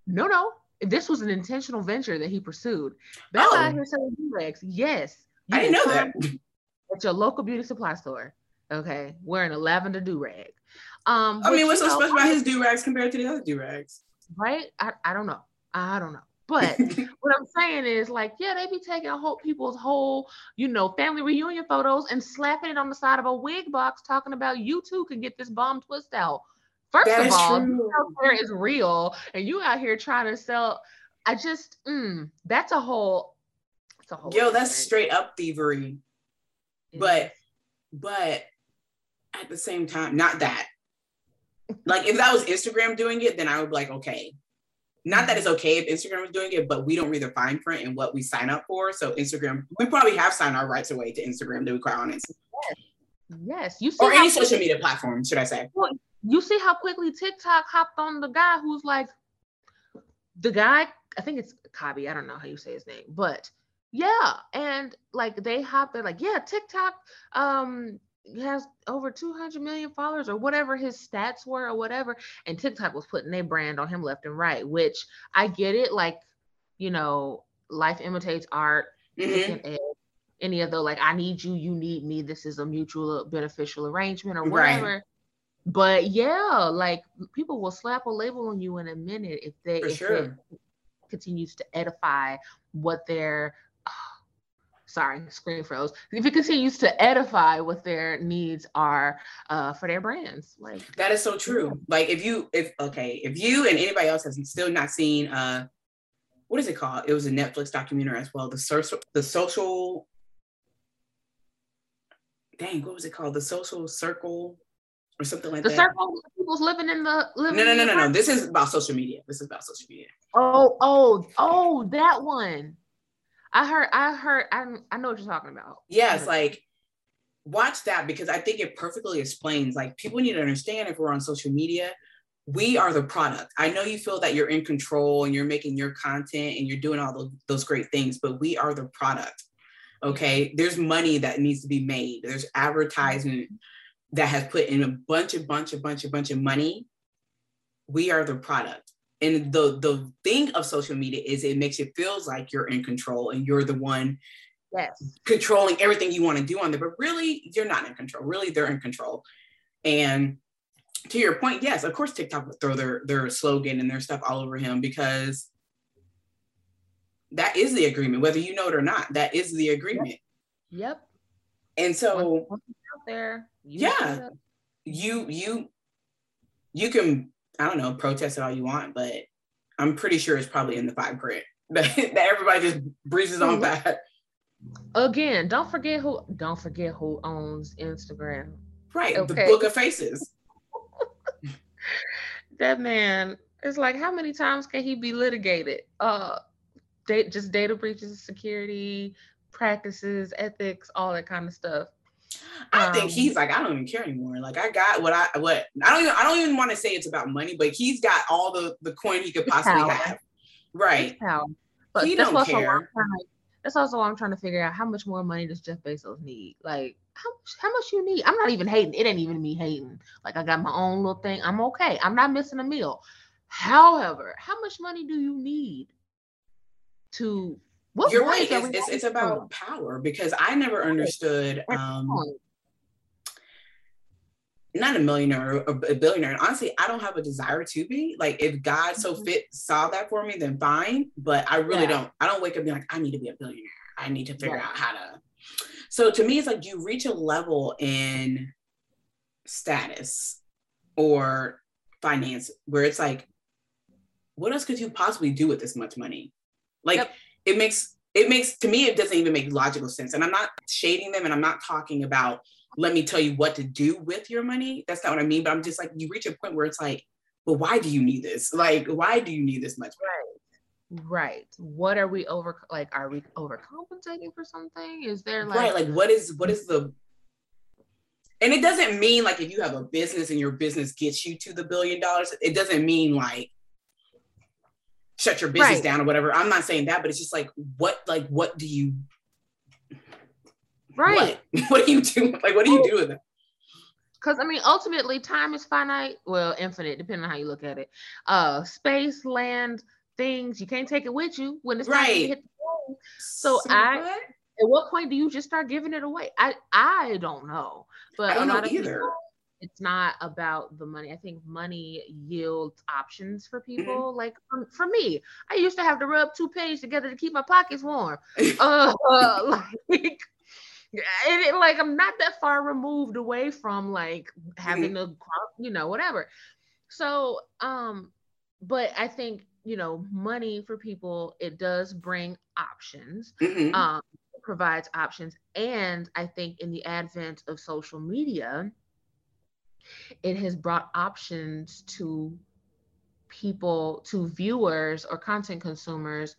No, no, this was an intentional venture that he pursued. Bow Wow oh. out here selling do-rags. Yes, I didn't know that. At your local beauty supply store, okay, wearing a lavender do-rag. Um, I mean, what's so know, special about his do-rags compared to the other do-rags? Right? I, I don't know. I don't know. But what I'm saying is, like, yeah, they be taking whole people's whole, you know, family reunion photos and slapping it on the side of a wig box, talking about you too could get this bomb twist out. First that of all, you out there is real, and you out here trying to sell. I just, mm, that's a whole, it's a whole. Yo, that's straight up thievery. Yeah. But, but at the same time, not that. Like, if that was Instagram doing it, then I would be like, okay. Not that it's okay if Instagram is doing it, but we don't read the fine print and what we sign up for. So Instagram, we probably have signed our rights away to Instagram, to be quite honest. Yes, yes. You see, or any social media platform, should I say. Well, you see how quickly TikTok hopped on the guy who's like, the guy, I think it's Khaby, I don't know how you say his name, but yeah. And like they hopped, they're like, yeah, TikTok um, has over two hundred million followers or whatever his stats were or whatever, and TikTok was putting their brand on him left and right, which I get it. Like, you know, life imitates art. Mm-hmm. Any of the, like, I need you, you need me, this is a mutual beneficial arrangement or whatever. Right. But yeah, like, people will slap a label on you in a minute if they, if sure. it continues to edify what they're Sorry, screen froze. If it continues to edify what their needs are uh, for their brands, like that is so true. Like if you, if okay, if you and anybody else has still not seen, uh, what is it called? It was a Netflix documentary as well. The social, the social, dang, what was it called? The social circle or something like that. The circle of people's living in the living. No, no, no, no, no. This is about social media. This is about social media. Oh, oh, oh, that one. I heard, I heard, I, I know what you're talking about. Yes, like, watch that, because I think it perfectly explains, like, people need to understand if we're on social media, we are the product. I know you feel that you're in control and you're making your content and you're doing all the, those great things, but we are the product, okay? There's money that needs to be made. There's advertisement that has put in a bunch, a bunch, a bunch, a bunch of money. We are the product. And the the thing of social media is it makes it feels like you're in control and you're the one yes. controlling everything you want to do on there, but really you're not in control. Really, they're in control. And to your point, yes, of course TikTok would throw their their slogan and their stuff all over him, because that is the agreement, whether you know it or not. That is the agreement. Yep. yep. And so out there, you yeah, you you you can. I don't know, protest it all you want, but I'm pretty sure it's probably in the fine print that everybody just breezes on by. Again, don't forget who don't forget who owns Instagram. Right, okay. The book of faces. That man, it's like, how many times can he be litigated? Uh, they, just data breaches, security practices, ethics, all that kind of stuff. I think um, he's like, I don't even care anymore. Like, I got what I what I don't even I don't even want to say it's about money, but he's got all the, the coin he could possibly power. have. Right. But he that's don't also care. Why to, that's also why I'm trying to figure out how much more money does Jeff Bezos need? Like, how much how much you need? I'm not even hating. It ain't even me hating. Like, I got my own little thing. I'm okay. I'm not missing a meal. However, how much money do you need to What You're right. It's, it's, it's about power, because I never understood um, not a millionaire or a billionaire. And honestly, I don't have a desire to be. Like, if God so fit saw that for me, then fine. But I really yeah. don't. I don't wake up being like, I need to be a billionaire. I need to figure yeah. out how to. So to me, it's like you reach a level in status or finance where it's like, what else could you possibly do with this much money? Like. Yep. It makes, it makes, to me, it doesn't even make logical sense. And I'm not shading them, and I'm not talking about, let me tell you what to do with your money. That's not what I mean. But I'm just like, you reach a point where it's like, well, why do you need this? Like, why do you need this much money? Right. What are we over, like, are we overcompensating for something? Is there like, right, like what is, what is the, and it doesn't mean like if you have a business and your business gets you to the billion dollars, it doesn't mean like shut your business right. down or whatever. I'm not saying that, but it's just like, what, like, what do you, right. What, what do you do? Like, what do you do with it? Because, I mean, ultimately, time is finite. Well, infinite, depending on how you look at it. Uh, space, land, things, you can't take it with you when it's right. time to hit the phone. So, so I, what? At what point do you just start giving it away? I, I don't know. But I don't a lot know of either. People, it's not about the money. I think money yields options for people. Mm-hmm. Like, um, for me, I used to have to rub two pennies together to keep my pockets warm. uh, uh, like... And it, like, I'm not that far removed away from like having mm-hmm. a, you know, whatever. So, um, but I think, you know, money for people, it does bring options, mm-hmm. um, it provides options. And I think in the advent of social media, it has brought options to people, to viewers or content consumers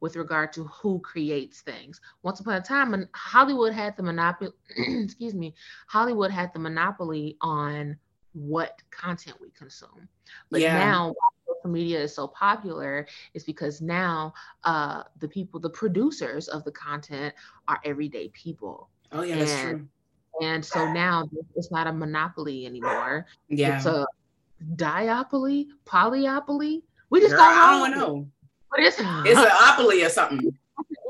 with regard to who creates things. Once upon a time, Hollywood had the monopoly, excuse me, Hollywood had the monopoly on what content we consume. But yeah. now social media is so popular is because now uh, the people, the producers of the content are everyday people. Oh yeah, and, that's true. And so now it's not a monopoly anymore. Yeah. It's a diopoly, polyopoly. We just Girl, don't know. I don't know. But it's it's an opoly or something.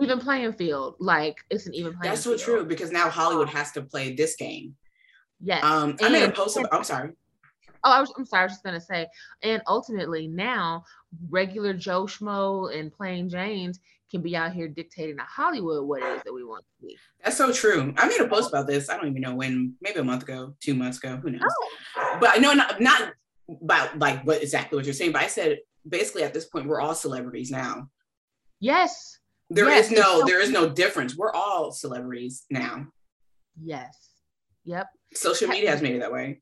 Even playing field, like it's an even playing. That's so field. True because now Hollywood has to play this game. Yes. Um, and, I made a post. About, I'm sorry. Oh, I was, I'm sorry. I was just gonna say, and ultimately now regular Joe Schmo and plain Janes can be out here dictating to Hollywood what it is that we want to be. That's so true. I made a post about this. I don't even know when. Maybe a month ago, two months ago. Who knows? Oh. But no, not not about like what exactly what you're saying. But I said. Basically at this point we're all celebrities now. Yes. There yes. is no there is no difference. We're all celebrities now. Yes. Yep. Social media has made it that way.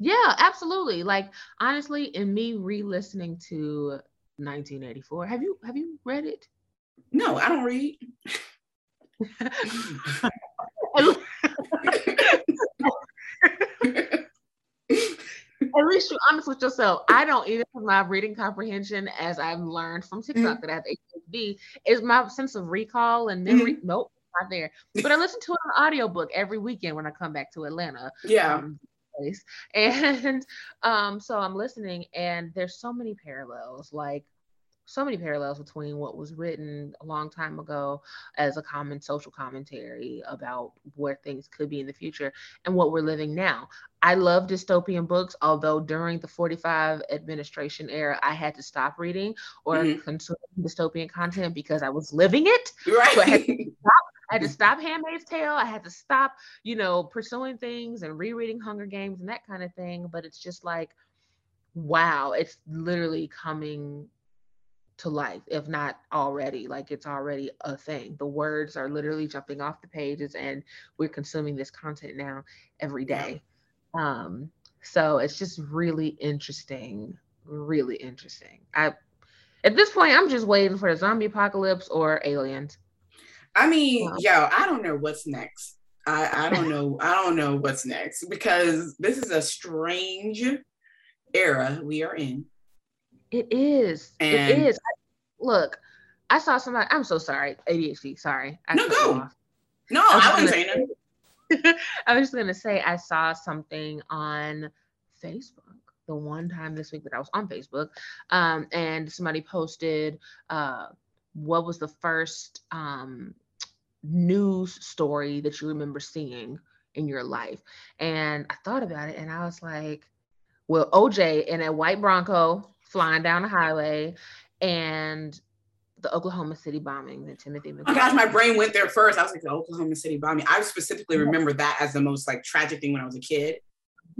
Yeah, absolutely. Like honestly, in me re-listening to nineteen eighty-four, have you have you read it? No, I don't read. At least you're honest with yourself. I don't either because my reading comprehension, as I've learned from TikTok mm-hmm. that I have A D H D, is my sense of recall and memory. Mm-hmm. Nope, not there. But I listen to an audiobook every weekend when I come back to Atlanta. Yeah. Um, and um, so I'm listening and there's so many parallels, like so many parallels between what was written a long time ago as a common social commentary about where things could be in the future and what we're living now. I love dystopian books, although during the forty-five administration era, I had to stop reading or mm-hmm. consuming dystopian content because I was living it. Right. So I, had to stop. I had to stop Handmaid's Tale. I had to stop, you know, pursuing things and rereading Hunger Games and that kind of thing. But it's just like, wow, it's literally coming to life, if not already, like it's already a thing. The words are literally jumping off the pages and we're consuming this content now every day. Um, so it's just really interesting, really interesting. I, at this point, I'm just waiting for a zombie apocalypse or aliens. I mean, um, yo, I don't know what's next. I, I don't know. I don't know what's next because this is a strange era we are in. It is. And it is. I, look, I saw somebody. I'm so sorry. A D H D. Sorry. I no, go. No, I wasn't saying that. I was just going to say I saw something on Facebook the one time this week that I was on Facebook um, and somebody posted uh, what was the first um, news story that you remember seeing in your life. And I thought about it and I was like, well, O J in a white Bronco flying down the highway and the Oklahoma City bombing and Timothy McVeigh. Oh my gosh, my brain went there first. I was like, the Oklahoma City bombing. I specifically remember that as the most like tragic thing when I was a kid.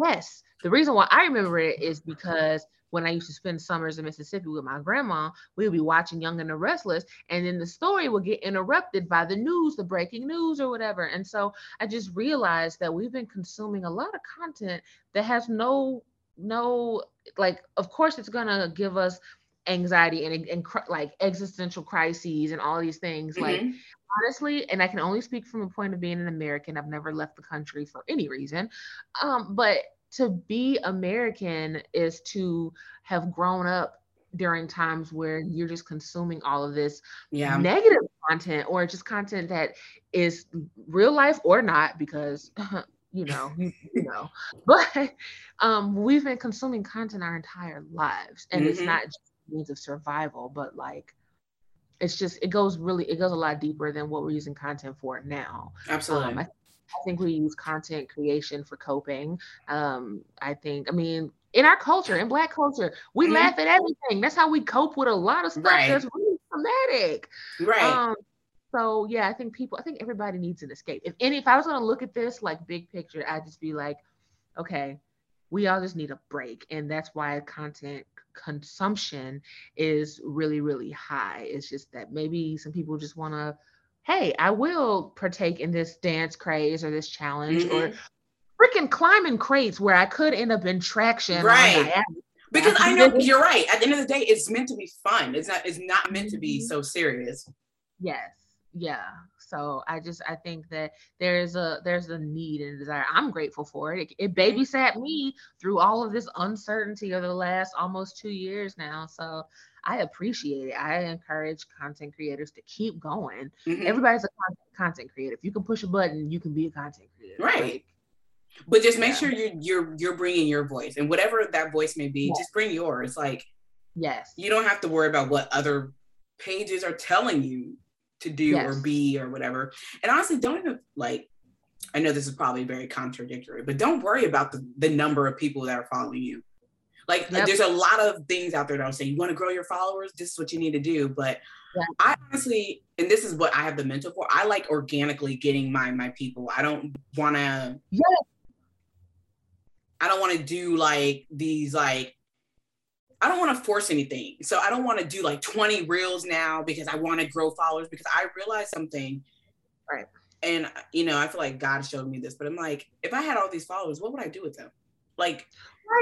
Yes. The reason why I remember it is because when I used to spend summers in Mississippi with my grandma, we would be watching Young and the Restless, and then the story would get interrupted by the news, the breaking news or whatever. And so I just realized that we've been consuming a lot of content that has no, no, like, of course it's gonna give us anxiety and, and cr- like existential crises and all these things. Mm-hmm. Like, honestly, and I can only speak from a point of being an American. I've never left the country for any reason. Um, but to be American is to have grown up during times where you're just consuming all of this yeah. negative content, or just content that is real life or not, because you know, you, you know, but um, we've been consuming content our entire lives, and mm-hmm. it's not just a means of survival, but like, it's just, it goes really, it goes a lot deeper than what we're using content for now. Absolutely. Um, I, th- I think we use content creation for coping. Um, I think, I mean, in our culture, in Black culture, we mm-hmm. laugh at everything. That's how we cope with a lot of stuff right. that's really traumatic. Right. Um, so yeah, I think people, I think everybody needs an escape. If any, if I was going to look at this like big picture, I'd just be like, okay, we all just need a break. And that's why content consumption is really, really high. It's just that maybe some people just want to, hey, I will partake in this dance craze or this challenge mm-hmm. or freaking climbing crates where I could end up in traction. Right. Because I know you're right. At the end of the day, it's meant to be fun. It's not, it's not meant to be so serious. Yes. Yeah. So I just, I think that there's a, there's a need and desire. I'm grateful for it. It, it babysat me through all of this uncertainty over the last almost two years now. So I appreciate it. I encourage content creators to keep going. Mm-hmm. Everybody's a content, content creator. If you can push a button, you can be a content creator. Right. Like, but just make yeah. sure you're you're you're bringing your voice, and whatever that voice may be, yes. just bring yours. Like, yes, you don't have to worry about what other pages are telling you to do yes. or be or whatever. And honestly, don't even like. I know this is probably very contradictory, but don't worry about the, the number of people that are following you. Like, yep. there's a lot of things out there that are saying you want to grow your followers. This is what you need to do, but. Yeah. I honestly, and this is what I have the mental for, I like organically getting my my people. I don't want to yeah. I don't want to do like these like I don't want to force anything. So I don't want to do like twenty reels now because I want to grow followers, because I realized something. Right. And you know, I feel like God showed me this, but I'm like, if I had all these followers, what would I do with them? Like,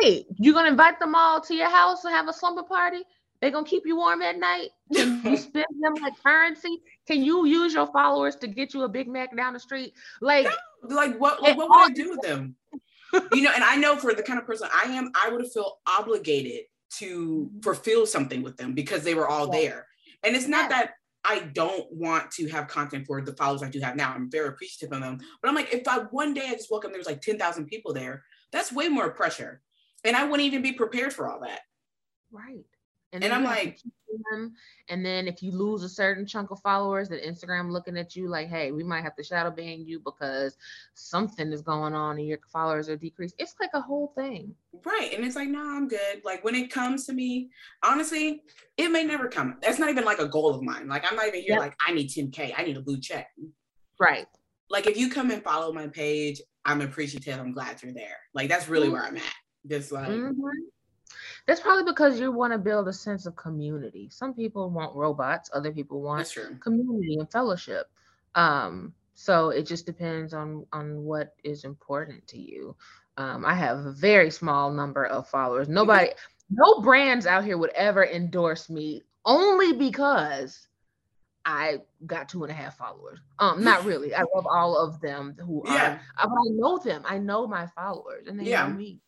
right. You're going to invite them all to your house and have a slumber party? They're going to keep you warm at night? Can you spend them like currency? Can you use your followers to get you a Big Mac down the street? Like, no, like what, like, what would I do with them? You know, and I know for the kind of person I am, I would feel obligated to fulfill something with them because they were all yeah. there. And it's not yeah. that I don't want to have content for the followers I do have now. I'm very appreciative of them. But I'm like, if I one day I just woke up and there was like ten thousand people there, that's way more pressure. And I wouldn't even be prepared for all that. Right. And, and I'm like, them. And then if you lose a certain chunk of followers, that Instagram looking at you like, hey, we might have to shadow ban you because something is going on and your followers are decreased. It's like a whole thing. Right. And it's like, no, I'm good. Like when it comes to me, honestly, it may never come. That's not even like a goal of mine. Like I'm not even here yep. like I need ten K. I need a blue check. Right. Like if you come and follow my page, I'm appreciative. I'm glad you're there. Like that's really mm-hmm. where I'm at. Just like. Mm-hmm. That's probably because you want to build a sense of community. Some people want robots. Other people want community and fellowship. Um, so it just depends on, on what is important to you. Um, I have a very small number of followers. Nobody, no brands out here would ever endorse me only because I got two and a half followers. Um, not really. I love all of them who yeah. are, I, I know them. I know my followers and they yeah. know me,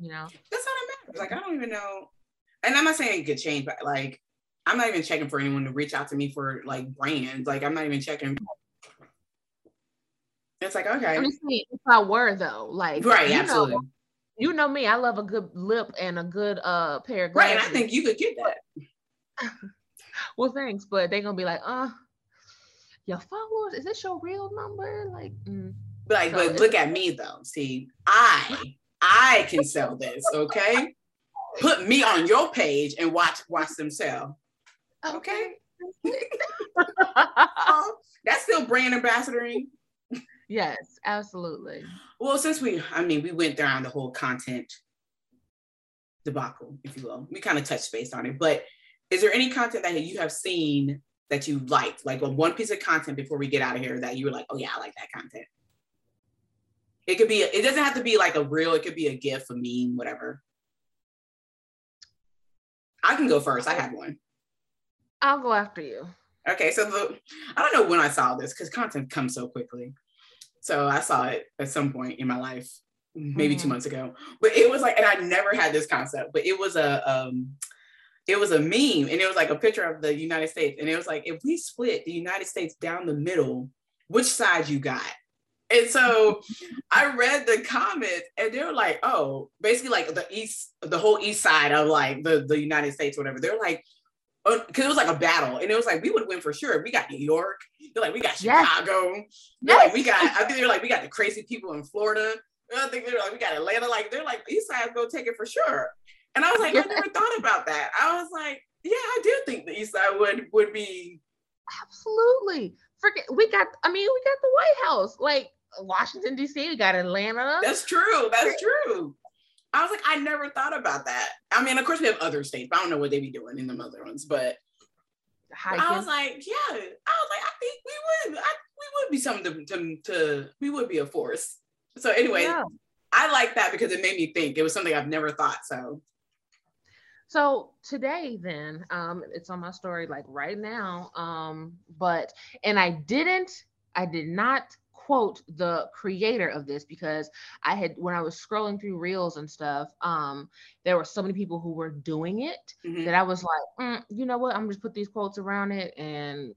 you know? That's not like I don't even know, and I'm not saying it could change, but like I'm not even checking for anyone to reach out to me for like brands. Like I'm not even checking. It's like okay, I'm just saying if I were though, like right, you absolutely. Know, you know me, I love a good lip and a good uh pair of glasses. Right, and I think you could get that. Well, thanks, but they're gonna be like, uh, your followers, is this your real number? Like, mm. but like, so but look at me though. See, I I can sell this, okay. Put me on your page and watch watch them sell. Okay. Oh, that's still brand ambassadoring. Yes, absolutely. Well, since we, I mean, we went down the whole content debacle, if you will. We kind of touched base on it, but is there any content that you have seen that you liked? Like well, one piece of content before we get out of here that you were like, oh yeah, I like that content. It could be, it doesn't have to be like a reel, it could be a GIF, a meme, whatever. I can go first. I have one. I'll go after you. Okay, so the, I don't know when I saw this because content comes so quickly. So I saw it at some point in my life, maybe mm. two months ago. But it was like, and I never had this concept, but it was a um, it was a meme, and it was like a picture of the United States, and it was like, if we split the United States down the middle, which side you got? And so I read the comments, and they were like, oh, basically like the east, the whole east side of like the, the United States, whatever. They were like, because it was like a battle, and it was like, we would win for sure. We got New York. They're like, we got Chicago. Yes. They're yes. like, we got, I think they're like, we got the crazy people in Florida. I think they're like, we got Atlanta. Like, they're like, east side's gonna take it for sure. And I was like, yes. I never thought about that. I was like, yeah, I do think the east side would, would be. Absolutely. Forget, we got, I mean, we got the White House. Like, Washington, D C, we got Atlanta. That's true. That's true. I was like, I never thought about that. I mean, of course, we have other states, but I don't know what they be doing in them other ones. But hiking. I was like, yeah. I was like, I think we would. I, we would be something to, to, to, we would be a force. So anyway, yeah. I like that because it made me think. It was something I've never thought, so. So today then, um, it's on my story like right now, um, but, and I didn't, I did not quote the creator of this because I had, when I was scrolling through reels and stuff, um, there were so many people who were doing it mm-hmm. that I was like, mm, you know what, I'm just put these quotes around it, and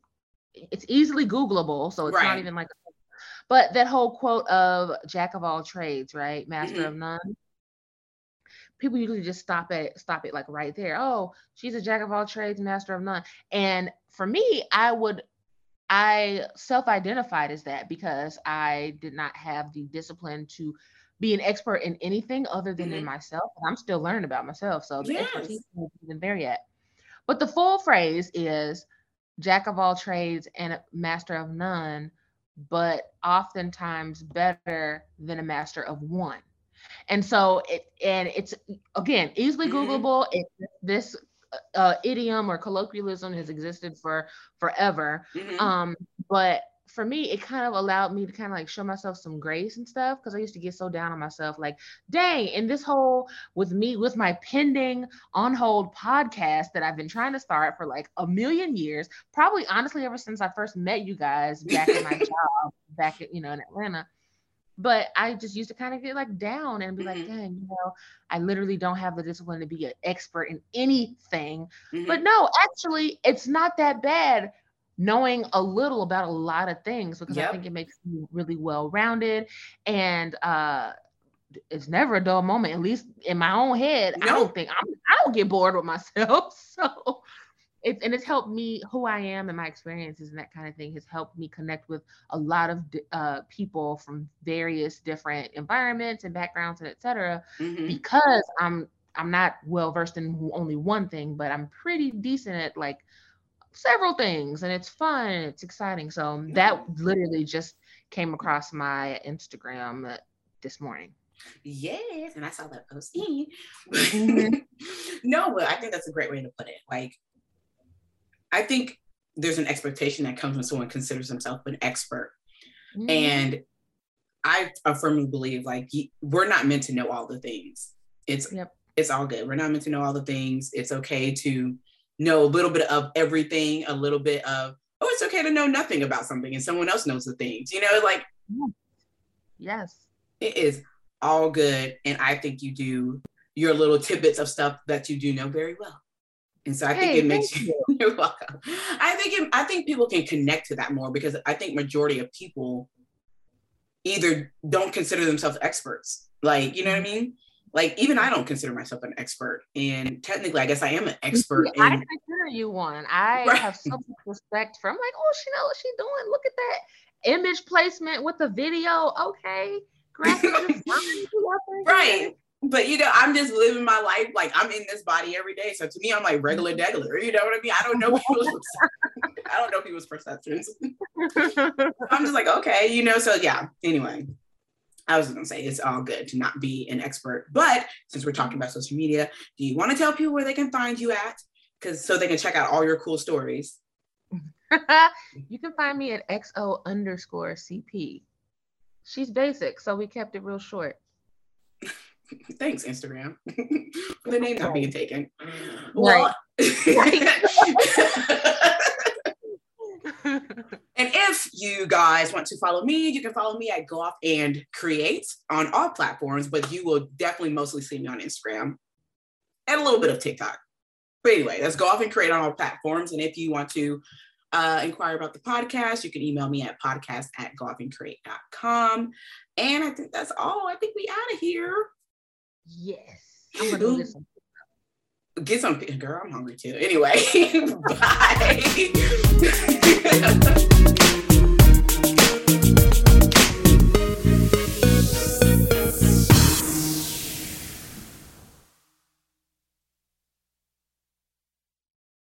it's easily Googleable. So it's right. not even like, but that whole quote of jack of all trades, right? Master mm-hmm. of none. People usually just stop at stop it like right there. Oh, she's a jack of all trades, master of none. And for me, I would I self-identified as that because I did not have the discipline to be an expert in anything other than mm-hmm. in myself. And I'm still learning about myself. So the yes. expertise isn't even there yet. But the full phrase is jack of all trades and master of none, but oftentimes better than a master of one. And so it, and it's again, easily Googleable. Mm-hmm. It, this Uh, idiom or colloquialism has existed for forever. Mm-hmm. Um, but for me, it kind of allowed me to kind of like show myself some grace and stuff because I used to get so down on myself, like, dang, and this whole with me, with my pending on hold podcast that I've been trying to start for like a million years, probably honestly ever since I first met you guys back in my job, back at, you know, in Atlanta. But I just used to kind of get like down and be mm-hmm. like, dang, you know, I literally don't have the discipline to be an expert in anything. Mm-hmm. But no, actually, it's not that bad knowing a little about a lot of things because yep. I think it makes you really well-rounded. And uh, it's never a dull moment, at least in my own head. No. I don't think I'm, I don't get bored with myself. So it's, and it's helped me who I am and my experiences and that kind of thing has helped me connect with a lot of uh, people from various different environments and backgrounds and et cetera, mm-hmm. because I'm, I'm not well versed in only one thing, but I'm pretty decent at like several things and it's fun. And it's exciting. So that literally just came across my Instagram this morning. Yes. And I saw that post. Mm-hmm. No, but I think that's a great way to put it. Like, I think there's an expectation that comes when someone considers themselves an expert. Mm-hmm. And I firmly believe like we're not meant to know all the things. It's yep. it's all good. We're not meant to know all the things. It's okay to know a little bit of everything, a little bit of, oh, it's okay to know nothing about something and someone else knows the things, you know, like, yes, it is all good. And I think you do your little tidbits of stuff that you do know very well. And so I hey, think it makes you, you. You're welcome. I think it, I think people can connect to that more because I think majority of people either don't consider themselves experts. Like, you know what I mean? Like, even I don't consider myself an expert. And technically, I guess I am an expert. See, in, I consider you one. I right. have so much respect for, I'm like, oh, she knows what she's doing. Look at that image placement with the video. Okay. Graphic design. Right. But, you know, I'm just living my life. Like, I'm in this body every day. So to me, I'm like regular degular. You know what I mean? I don't know people's, I don't know people's perceptions. I'm just like, okay, you know, so yeah. Anyway, I was going to say, it's all good to not be an expert. But since we're talking about social media, do you want to tell people where they can find you at? Because so they can check out all your cool stories. You can find me at X O underscore C P. She's basic. So we kept it real short. thanks, Instagram, for the name not being taken. Well, right. And if you guys want to follow me, you can follow me at Go Up and Create on all platforms, but you will definitely mostly see me on Instagram and a little bit of TikTok. But anyway, that's Go Up and Create on all platforms. And if you want to uh, inquire about the podcast, you can email me at podcast at go up and create dot com. And I think that's all. I think we out of here. Yes. I'm going to listen. Get some, girl, I'm hungry too. Anyway, bye.